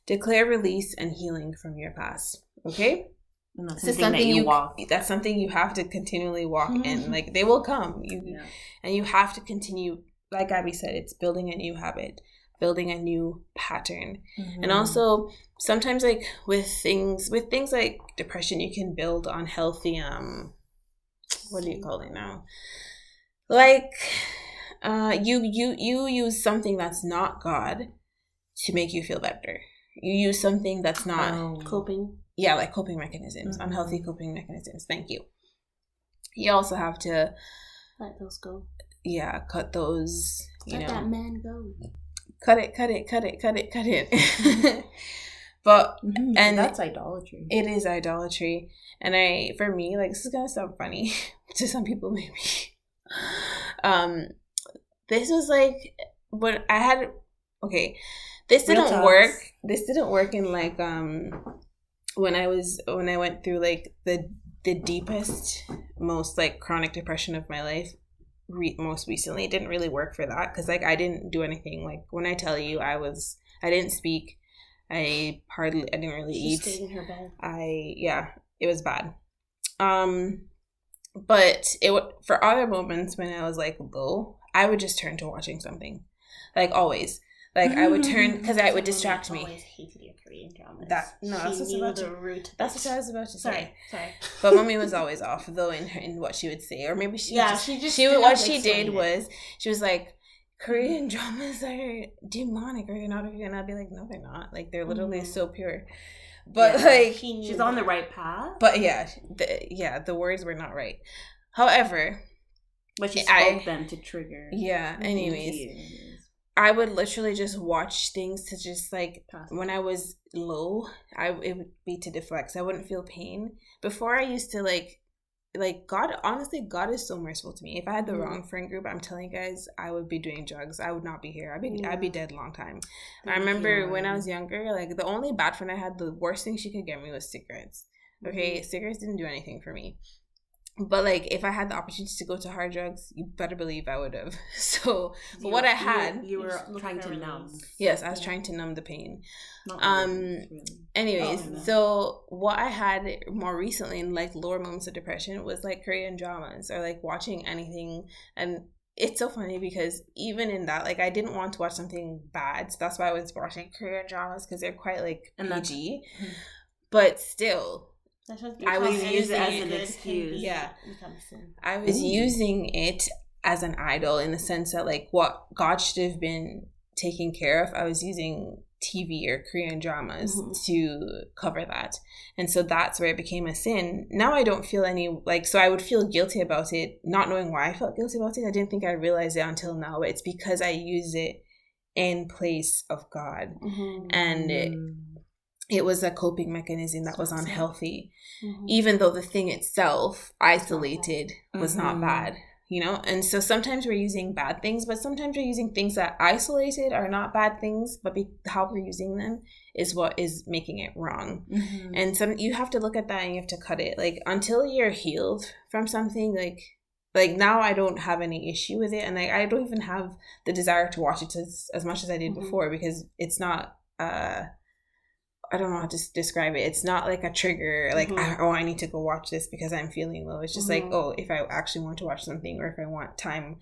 Declare release and healing from your past. Okay? And that's something you walk. That's something you have to continually walk in. Like, they will come. And you have to continue. Like Abby said, it's building a new habit, building a new pattern. Mm-hmm. And also sometimes, like with things like depression, you can build on healthy what do you call it now? Like you use something that's not God to make you feel better. You use something that's not coping. Yeah, like coping mechanisms, unhealthy coping mechanisms. Thank you. You also have to let those go. Yeah, cut those. That man go. Cut it. But and that's idolatry. It is idolatry. And for me, like, this is gonna sound funny to some people maybe. This was like what I had. Okay, This didn't work in like when I went through like the deepest, most like chronic depression of my life. Most recently, it didn't really work for that, because like I didn't do anything. Like when I tell you, I didn't speak. I didn't really eat. She stayed in her bed. It was bad. But for other moments when I was like low, I would just turn to watching something, like always. Like I would turn, because that would distract me. Always hated your Korean dramas. That's what I was about to say. Sorry. But mommy was always off though in what she would say, or maybe what she did was she was like, Korean dramas are demonic, or you're not, and I'd be like, no, they're not. Like they're literally so pure. But she's on the right path. But the words were not right. However, but she spoke them to trigger. Yeah. Anyways. I would literally just watch things to just like when I was low, it would be to deflect. So I wouldn't feel pain. Before I used to like God. Honestly, God is so merciful to me. If I had the wrong friend group, I'm telling you guys, I would be doing drugs. I would not be here. I'd be dead a long time. I remember when I was younger, like the only bad friend I had, the worst thing she could get me was cigarettes. Okay, cigarettes didn't do anything for me. But, like, if I had the opportunity to go to hard drugs, you better believe I would have. So, but what I had... You were trying to numb. Yes, I was trying to numb the pain. Anyways, so what I had more recently in, like, lower moments of depression was, like, Korean dramas or, like, watching anything. And it's so funny because even in that, like, I didn't want to watch something bad. So that's why I was watching Korean dramas, because they're quite, like, PG. But still... I was using it as an excuse. Yeah. I was using it as an idol in the sense that, like, what God should have been taking care of, I was using TV or Korean dramas to cover that. And so that's where it became a sin. Now I don't feel any, like, so I would feel guilty about it, not knowing why I felt guilty about it. I didn't think I realized it until now. But it's because I use it in place of God. Mm-hmm. And it was a coping mechanism that was unhealthy, even though the thing itself, isolated, was not bad, you know? And so sometimes we're using bad things, but sometimes we're using things that isolated are not bad things, but how we're using them is what is making it wrong. Mm-hmm. And you have to look at that and you have to cut it. Like, until you're healed from something, like now I don't have any issue with it, and like I don't even have the desire to watch it as much as I did before, because it's not... I don't know how to describe it. It's not like a trigger, like, I need to go watch this because I'm feeling low. It's just like, if I actually want to watch something, or if I want time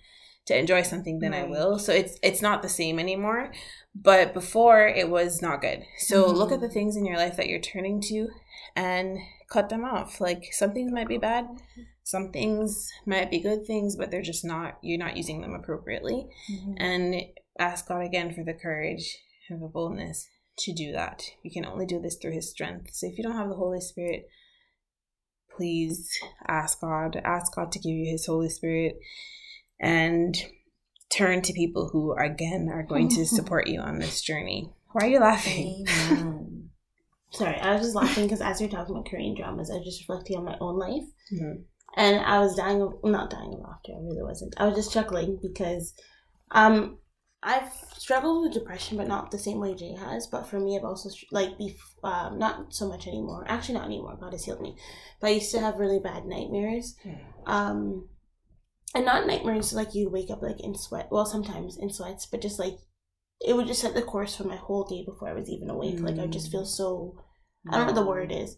to enjoy something, then I will. So it's not the same anymore. But before, it was not good. So look at the things in your life that you're turning to and cut them off. Like, some things might be bad. Some things might be good things, but they're just not, you're not using them appropriately. And ask God again for the courage and the boldness to do that. You can only do this through his strength. So if you don't have the Holy Spirit, please ask God. Ask God to give you his Holy Spirit, and turn to people who, again, are going to support you on this journey. Why are you laughing? Sorry, I was just laughing because as you're talking about Korean dramas, I was just reflecting on my own life. Mm-hmm. And I was not dying of laughter, I really wasn't. I was just chuckling because I've struggled with depression, but not the same way Jay has. But for me, I've also, not so much anymore. Actually, not anymore. God has healed me. But I used to have really bad nightmares. And not nightmares, you'd wake up, in sweat. Well, sometimes in sweats, but just, it would just set the course for my whole day before I was even awake. Mm. I just feel so, I don't know what the word is.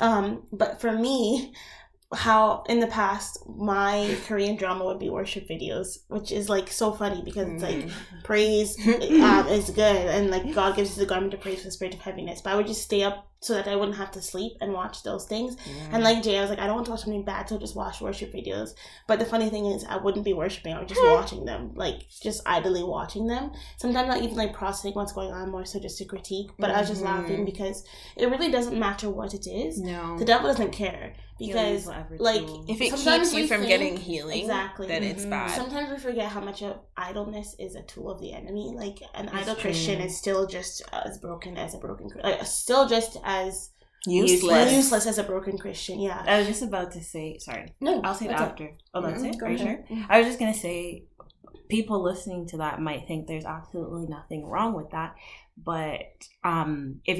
But for me, how in the past my Korean drama would be worship videos, which is so funny because it's praise is good, and God gives you the garment of praise for the spirit of heaviness. But I would just stay up so that I wouldn't have to sleep and watch those things. And Jay, I was I don't want to watch something bad, so I'll just watch worship videos. But the funny thing is I wouldn't be worshiping, I was just watching them, just idly watching them, sometimes not even processing what's going on, more so just to critique. But I was just laughing because it really doesn't matter what it is. No, the devil doesn't care. Because, if it keeps you from getting healing, then it's bad. Sometimes we forget how much of idleness is a tool of the enemy. An idle Christian is still just as broken as a broken Christian. Still just as useless as a broken Christian, yeah. I was just about to say, sorry. No, I'll say that after. Oh, that's it? Are you sure? I was just going to say, people listening to that might think there's absolutely nothing wrong with that. But if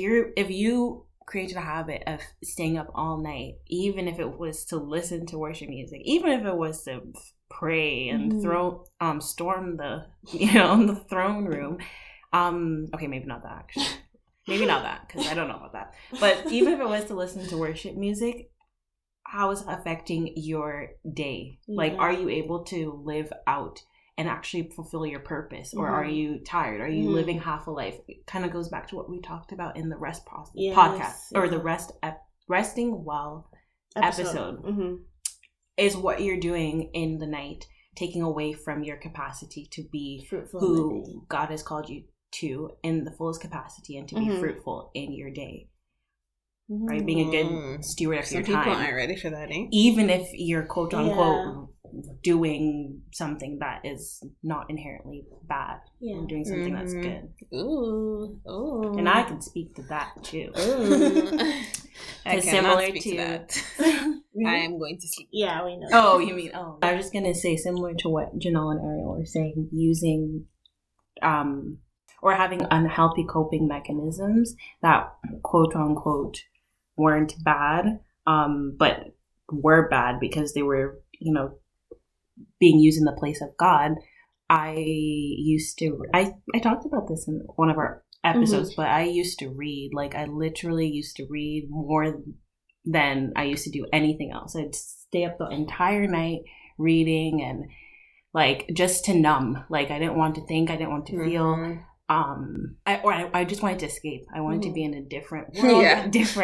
you created a habit of staying up all night, even if it was to listen to worship music, even if it was to pray and storm the throne room, okay, maybe not that, actually. Maybe not that, because I don't know about that. But even if it was to listen to worship music, how is it affecting your day? Yeah. Are you able to live out and actually fulfill your purpose, or are you tired? Are you living half a life? It kind of goes back to what we talked about in the rest podcast, or the resting well episode. Is what you're doing in the night taking away from your capacity to be fruitful who God has called you to in the fullest capacity, and to be fruitful in your day? Right, being a good steward of your time. Some people aren't ready for that, eh? Even if you're quote unquote doing something that is not inherently bad, and doing something that's good. Ooh, and I can speak to that too. I cannot speak to that. I am going to sleep. Yeah, we know. Oh, you mean? Oh, I was just gonna say, similar to what Janelle and Ariel were saying, using or having unhealthy coping mechanisms that quote unquote weren't bad, but were bad because they were, being used in the place of God. I talked about this in one of our episodes, but I used to read. I literally used to read more than I used to do anything else. I'd stay up the entire night reading, and just to numb. I didn't want to think, I didn't want to feel. I just wanted to escape. I wanted to be in a different world, I didn't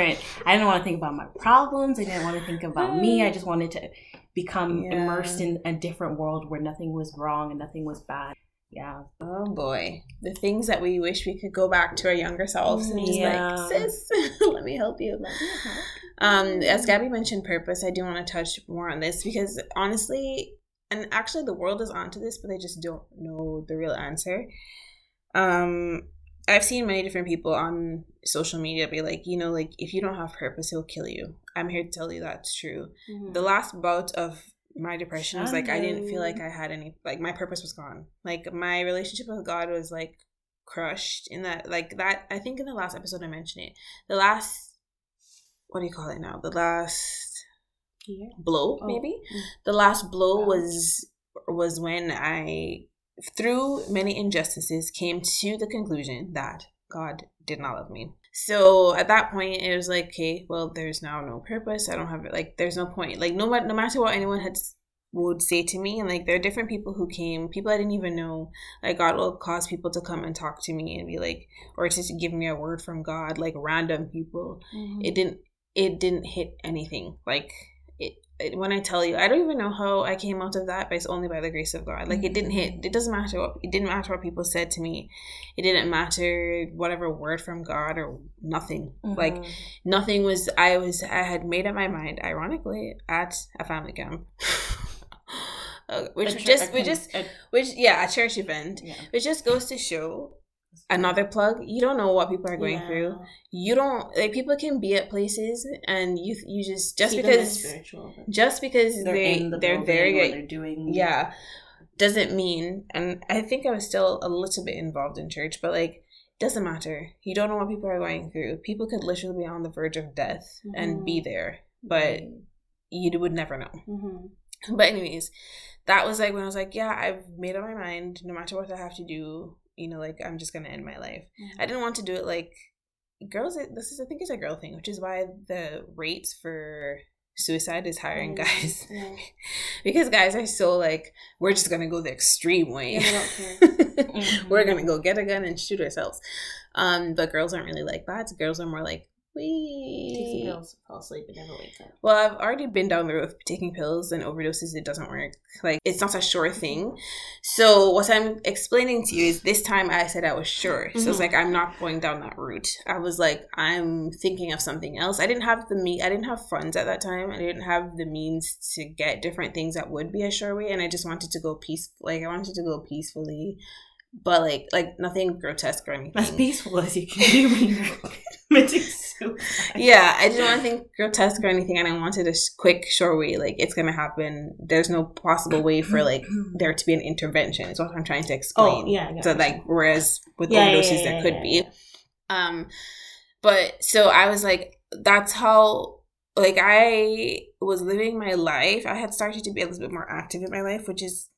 want to think about my problems. I didn't want to think about me. I just wanted to become immersed in a different world where nothing was wrong and nothing was bad. Yeah. Oh boy. The things that we wish we could go back to our younger selves and just sis, let me help you. As Gabby mentioned purpose, I do want to touch more on this because honestly, and actually the world is onto this, but they just don't know the real answer. I've seen many different people on social media be if you don't have purpose, he'll kill you. I'm here to tell you that's true. The last bout of my depression was I didn't feel I had any, my purpose was gone. My relationship with God was crushed in that, that, I think in the last episode I mentioned it, the last, what do you call it now? The last blow, maybe? The last blow was when I, through many injustices, came to the conclusion that God did not love me. So at that point, it was okay, well, there's now no purpose. I don't have it. There's no point. No matter what anyone would say to me, and there are different people who came, people I didn't even know. God will cause people to come and talk to me and be or to give me a word from God, random people. It didn't hit anything. when I tell you, I don't even know how I came out of that, but it's only by the grace of God. Like, it didn't hit, it didn't matter what people said to me. It didn't matter whatever word from God or nothing. Mm-hmm. Like, nothing was, I had made up my mind, ironically, at a family camp. A church event. Yeah. Which just goes to show, another plug, you don't know what people are going through. You don't, like, people can be at places and you just because they're very, they're doing, doesn't mean. And I think I was still a little bit involved in church, but like, doesn't matter. You don't know what people are going through. People could literally be on the verge of death and be there, but you would never know. But anyways, that was like when I was like, yeah, I've made up my mind. No matter what I have to do, you know, like, I'm just going to end my life. Mm-hmm. I didn't want to do it like girls. I think it's a girl thing, which is why the rates for suicide is higher in guys. Yeah. Because guys are so like, we're just going to go the extreme way. Yeah, they don't care. Mm-hmm. We're going to go get a gun and shoot ourselves. But girls aren't really like that. Girls are more like, take some pills, fall asleep, and never wake up. Well, I've already been down the road of taking pills and overdoses. It doesn't work. Like, it's not a sure thing. So what I'm explaining to you is, this time I said I was sure. So it's like, I'm not going down that route. I was like, I'm thinking of something else. I didn't have funds at that time. I didn't have the means to get different things that would be a sure way. And I just wanted to go I wanted to go peacefully. But like nothing grotesque or anything. As peaceful as you can be when you're committing suicide. Yeah, I didn't want to think grotesque or anything, and I wanted a quick, sure way. Like, it's gonna happen. There's no possible way for like there to be an intervention. Is what I'm trying to explain. Oh, yeah. So like, whereas with overdoses there could be. But so I was like, that's how. Like, I was living my life. I had started to be a little bit more active in my life, which is.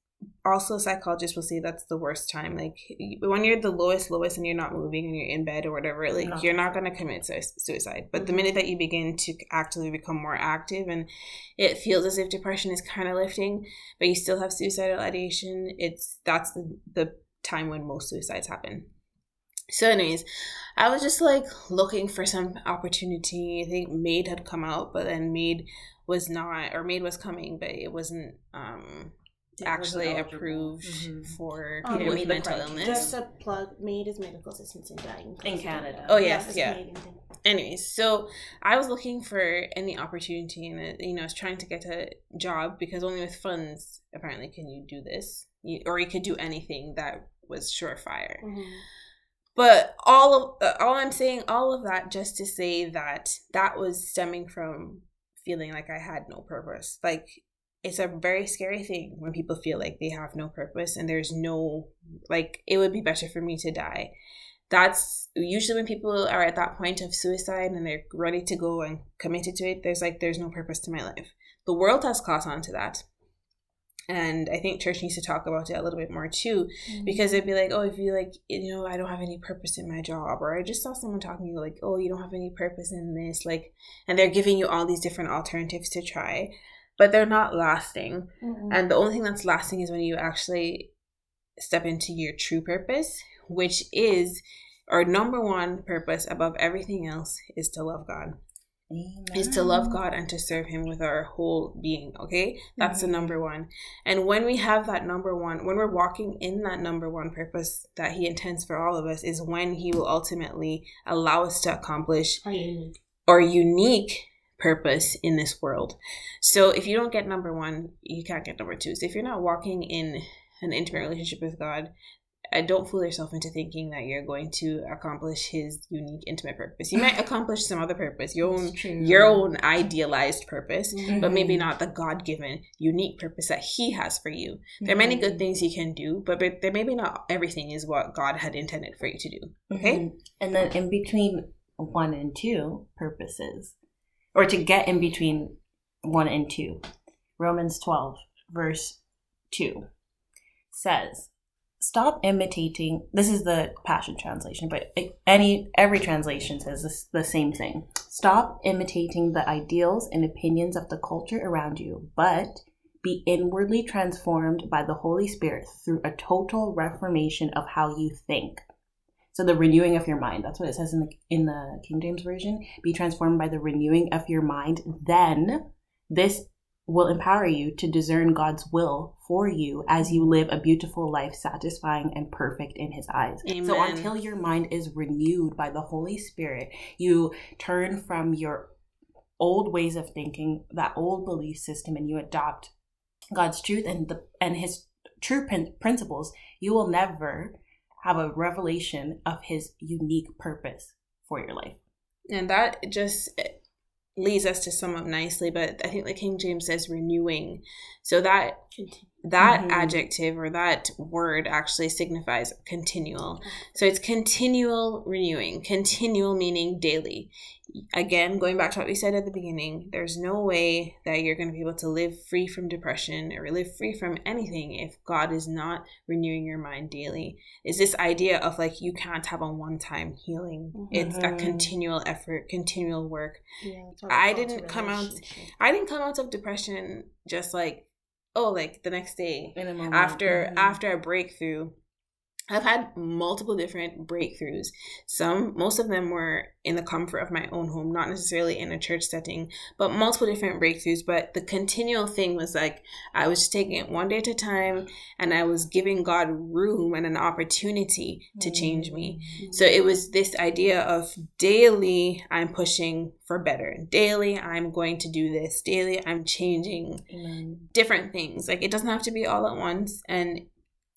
Also, psychologists will say that's the worst time. Like, when you're the lowest and you're not moving and you're in bed or whatever, like, you're not going to commit suicide. But the minute that you begin to actively become more active, and it feels as if depression is kind of lifting, but you still have suicidal ideation, that's the time when most suicides happen. So anyways, I was just like looking for some opportunity. I think MAID had come out, but then MAID was coming, but it wasn't actually approved for people with mental illness. Just a plug, MAID is medical assistance in dying in Canada. Oh yes, Anyways, so I was looking for any opportunity, and I was trying to get a job, because only with funds apparently can you do this, or you could do anything that was surefire. But all of that just to say that was stemming from feeling like I had no purpose. Like, it's a very scary thing when people feel like they have no purpose, and there's no, like, it would be better for me to die. That's usually when people are at that point of suicide and they're ready to go and committed to it. There's no purpose to my life. The world has caught on to that. And I think church needs to talk about it a little bit more too, because they'd be like, oh, if you like, I don't have any purpose in my job, or I just saw someone talking to you like, oh, you don't have any purpose in this, like, and they're giving you all these different alternatives to try. But they're not lasting. And the only thing that's lasting is when you actually step into your true purpose, which is our number one purpose above everything else, is to love God. Amen. Is to love God and to serve him with our whole being. Okay, that's the number one. And when we have that number one, when we're walking in that number one purpose that he intends for all of us, is when he will ultimately allow us to accomplish our unique purpose in this world. So if you don't get number one, you can't get number two. So if you're not walking in an intimate relationship with God, don't fool yourself into thinking that you're going to accomplish his unique intimate purpose. You might accomplish some other purpose, your own idealized purpose, but maybe not the God-given unique purpose that he has for you. There are many good things you can do, but there maybe not everything is what God had intended for you to do. Okay. And then in between one and two purposes, or to get in between 1 and 2. Romans 12, verse 2 says, stop imitating. This is the Passion Translation, but every translation says this, the same thing. Stop imitating the ideals and opinions of the culture around you, but be inwardly transformed by the Holy Spirit through a total reformation of how you think. So the renewing of your mind, that's what it says in the King James Version. Be transformed by the renewing of your mind. Then this will empower you to discern God's will for you as you live a beautiful life, satisfying and perfect in His eyes. Amen. So until your mind is renewed by the Holy Spirit, you turn from your old ways of thinking, that old belief system, and you adopt God's truth and His true principles, you will never have a revelation of His unique purpose for your life. And that just leads us to sum up nicely, but I think the King James says renewing. So that mm-hmm. adjective or that word actually signifies continual. So it's continual renewing, continual meaning daily. Again, going back to what we said at the beginning, there's no way that you're going to be able to live free from depression or live free from anything if God is not renewing your mind daily. It's this idea of like you can't have a one-time healing. Mm-hmm. It's a continual effort, continual work. Yeah, I didn't come out of depression just like, oh, like the next day after a breakthrough. I've had multiple different breakthroughs. Most of them were in the comfort of my own home, not necessarily in a church setting, but multiple different breakthroughs. But the continual thing was like, I was just taking it one day at a time, and I was giving God room and an opportunity to change me. So it was this idea of daily, I'm pushing for better. Daily, I'm going to do this. Daily, I'm changing different things. Like, it doesn't have to be all at once. And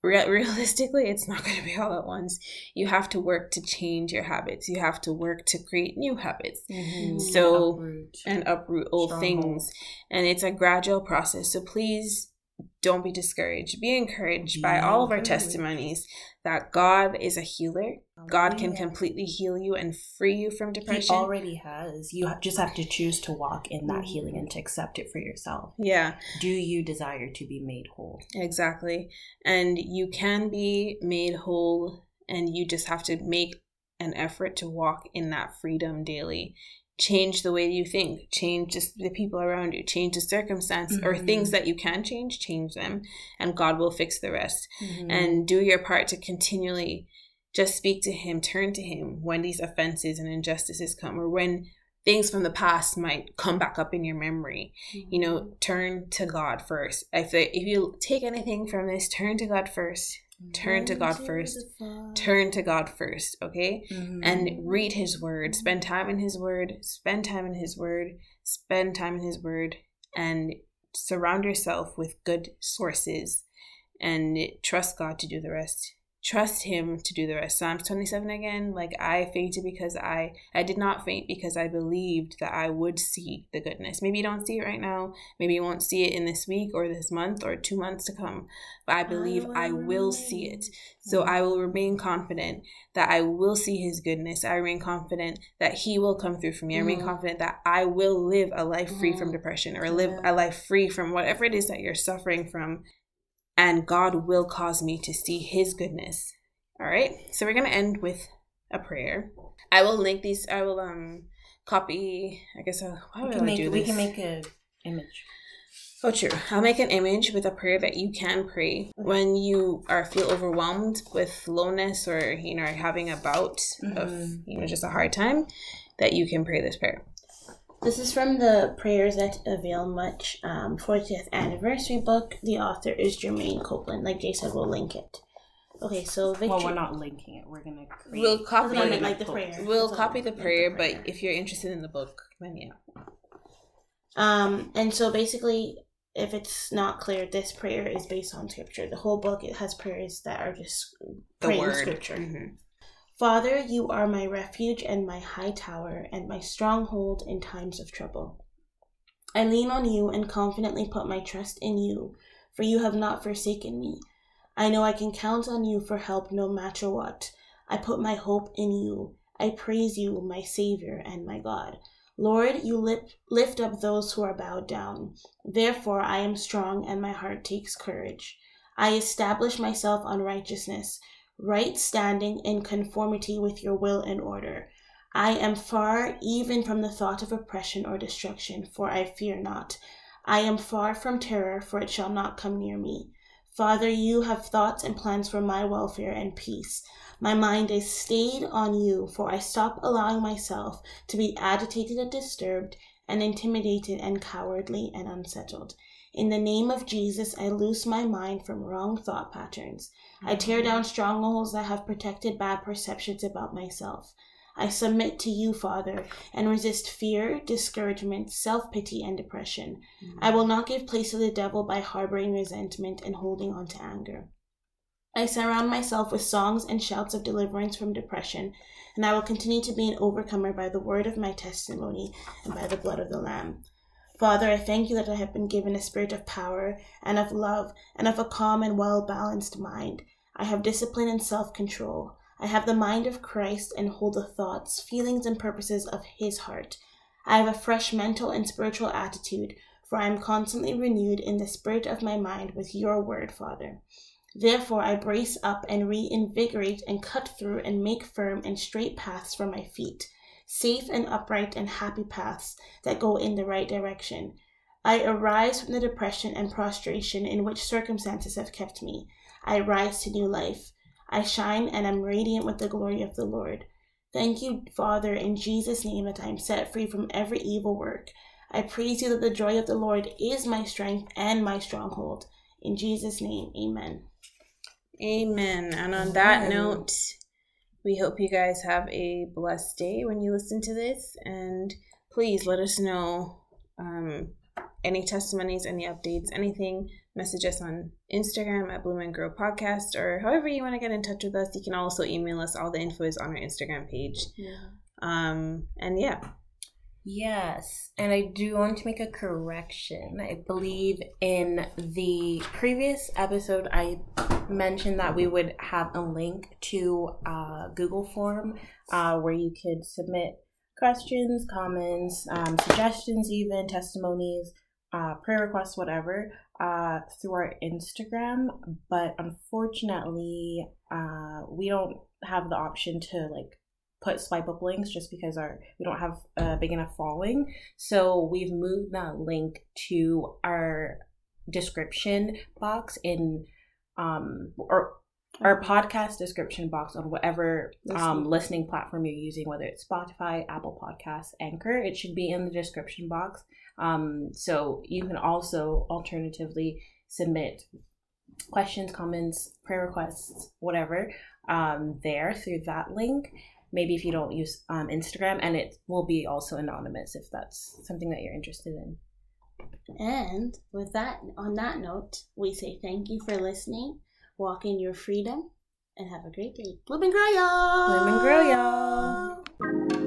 realistically, it's not going to be all at once. You have to work to change your habits. You have to work to create new habits. Mm-hmm. So uproot old things. And it's a gradual process. So please don't be discouraged. Be encouraged by all of our testimonies that God is a healer. God can completely heal you and free you from depression. He already has. You just have to choose to walk in that healing and to accept it for yourself. Yeah. Do you desire to be made whole? Exactly. And you can be made whole, and you just have to make an effort to walk in that freedom daily. Change the way you think, change just the people around you, change the circumstance or things that you can change them, and God will fix the rest. And do your part to continually just speak to Him, turn to Him when these offenses and injustices come, or when things from the past might come back up in your memory. You know, turn to God first. If you take anything from this, turn to God first. Turn to God first. Turn to God first, okay? And read His word. Spend time in His word. Spend time in His word. Spend time in His word. And surround yourself with good sources. And trust God to do the rest. Trust Him to do the rest. Psalms 27 again, like, I fainted because I did not faint because I believed that I would see the goodness. Maybe you don't see it right now. Maybe you won't see it in this week or this month or 2 months to come. But I believe I will see it. So I will remain confident that I will see His goodness. I remain confident that He will come through for me. I remain confident that I will live a life free from depression, or live a life free from whatever it is that you're suffering from. And God will cause me to see His goodness. All right. So we're going to end with a prayer. I will link these. I will copy. I guess we can make an image. Oh, true. I'll make an image with a prayer that you can pray when you feel overwhelmed with lowness, or, you know, having a bout of, you know, just a hard time, that you can pray this prayer. This is from the Prayers That Avail Much 40th Anniversary book. The author is Jermaine Copeland. Like Jay said, we'll link it. Okay, so Victory. Well, we're not linking it. We're gonna create. We'll copy the prayer. We'll copy the prayer, but if you're interested in the book, then yeah. And so basically, if it's not clear, this prayer is based on scripture. The whole book, it has prayers that are just praying scripture. Father, you are my refuge and my high tower and my stronghold in times of trouble. I lean on you and confidently put my trust in you, for you have not forsaken me. I know I can count on you for help no matter what. I put my hope in you. I praise you, my Savior and my God. Lord, you lift up those who are bowed down. Therefore, I am strong and my heart takes courage. I establish myself on righteousness, right standing in conformity with your will and order. I am far even from the thought of oppression or destruction, for I fear not. I am far from terror, for it shall not come near me. Father, you have thoughts and plans for my welfare and peace. My mind is stayed on you, for I stop allowing myself to be agitated and disturbed, and intimidated and cowardly and unsettled. In the name of Jesus, I loose my mind from wrong thought patterns. I tear down strongholds that have protected bad perceptions about myself. I submit to you, Father, and resist fear, discouragement, self-pity, and depression. I will not give place to the devil by harboring resentment and holding on to anger. I surround myself with songs and shouts of deliverance from depression, and I will continue to be an overcomer by the word of my testimony and by the blood of the Lamb. Father, I thank you that I have been given a spirit of power and of love and of a calm and well-balanced mind. I have discipline and self-control. I have the mind of Christ and hold the thoughts, feelings, and purposes of his heart. I have a fresh mental and spiritual attitude, for I am constantly renewed in the spirit of my mind with your word, Father. Therefore, I brace up and reinvigorate and cut through and make firm and straight paths for my feet. Safe and upright and happy paths that go in the right direction. I arise from the depression and prostration in which circumstances have kept me. I rise to new life. I shine and am radiant with the glory of the Lord. Thank you, Father, in Jesus' name that I am set free from every evil work. I praise you that the joy of the Lord is my strength and my stronghold. In Jesus' name, amen. Amen. And on that note, we hope you guys have a blessed day when you listen to this, and please let us know any testimonies, any updates, anything. Message us on Instagram at Bloom and Grow Podcast, or however you want to get in touch with us. You can also email us. All the info is on our Instagram page. Yeah. And yeah. Yes, and I do want to make a correction. I believe in the previous episode, I mentioned that we would have a link to a Google form where you could submit questions, comments, suggestions, even testimonies, prayer requests, whatever, through our Instagram. But unfortunately, we don't have the option to put swipe up links just because we don't have a big enough following. So we've moved that link to our description box in or our podcast description box on whatever listening platform you're using, whether it's Spotify, Apple Podcasts, Anchor. It should be in the description box. So you can also alternatively submit questions, comments, prayer requests, whatever, there through that link. Maybe if you don't use Instagram, and it will be also anonymous if that's something that you're interested in. And with that, on that note, we say thank you for listening. Walk in your freedom and have a great day. Bloom and grow, y'all! Bloom and grow, y'all!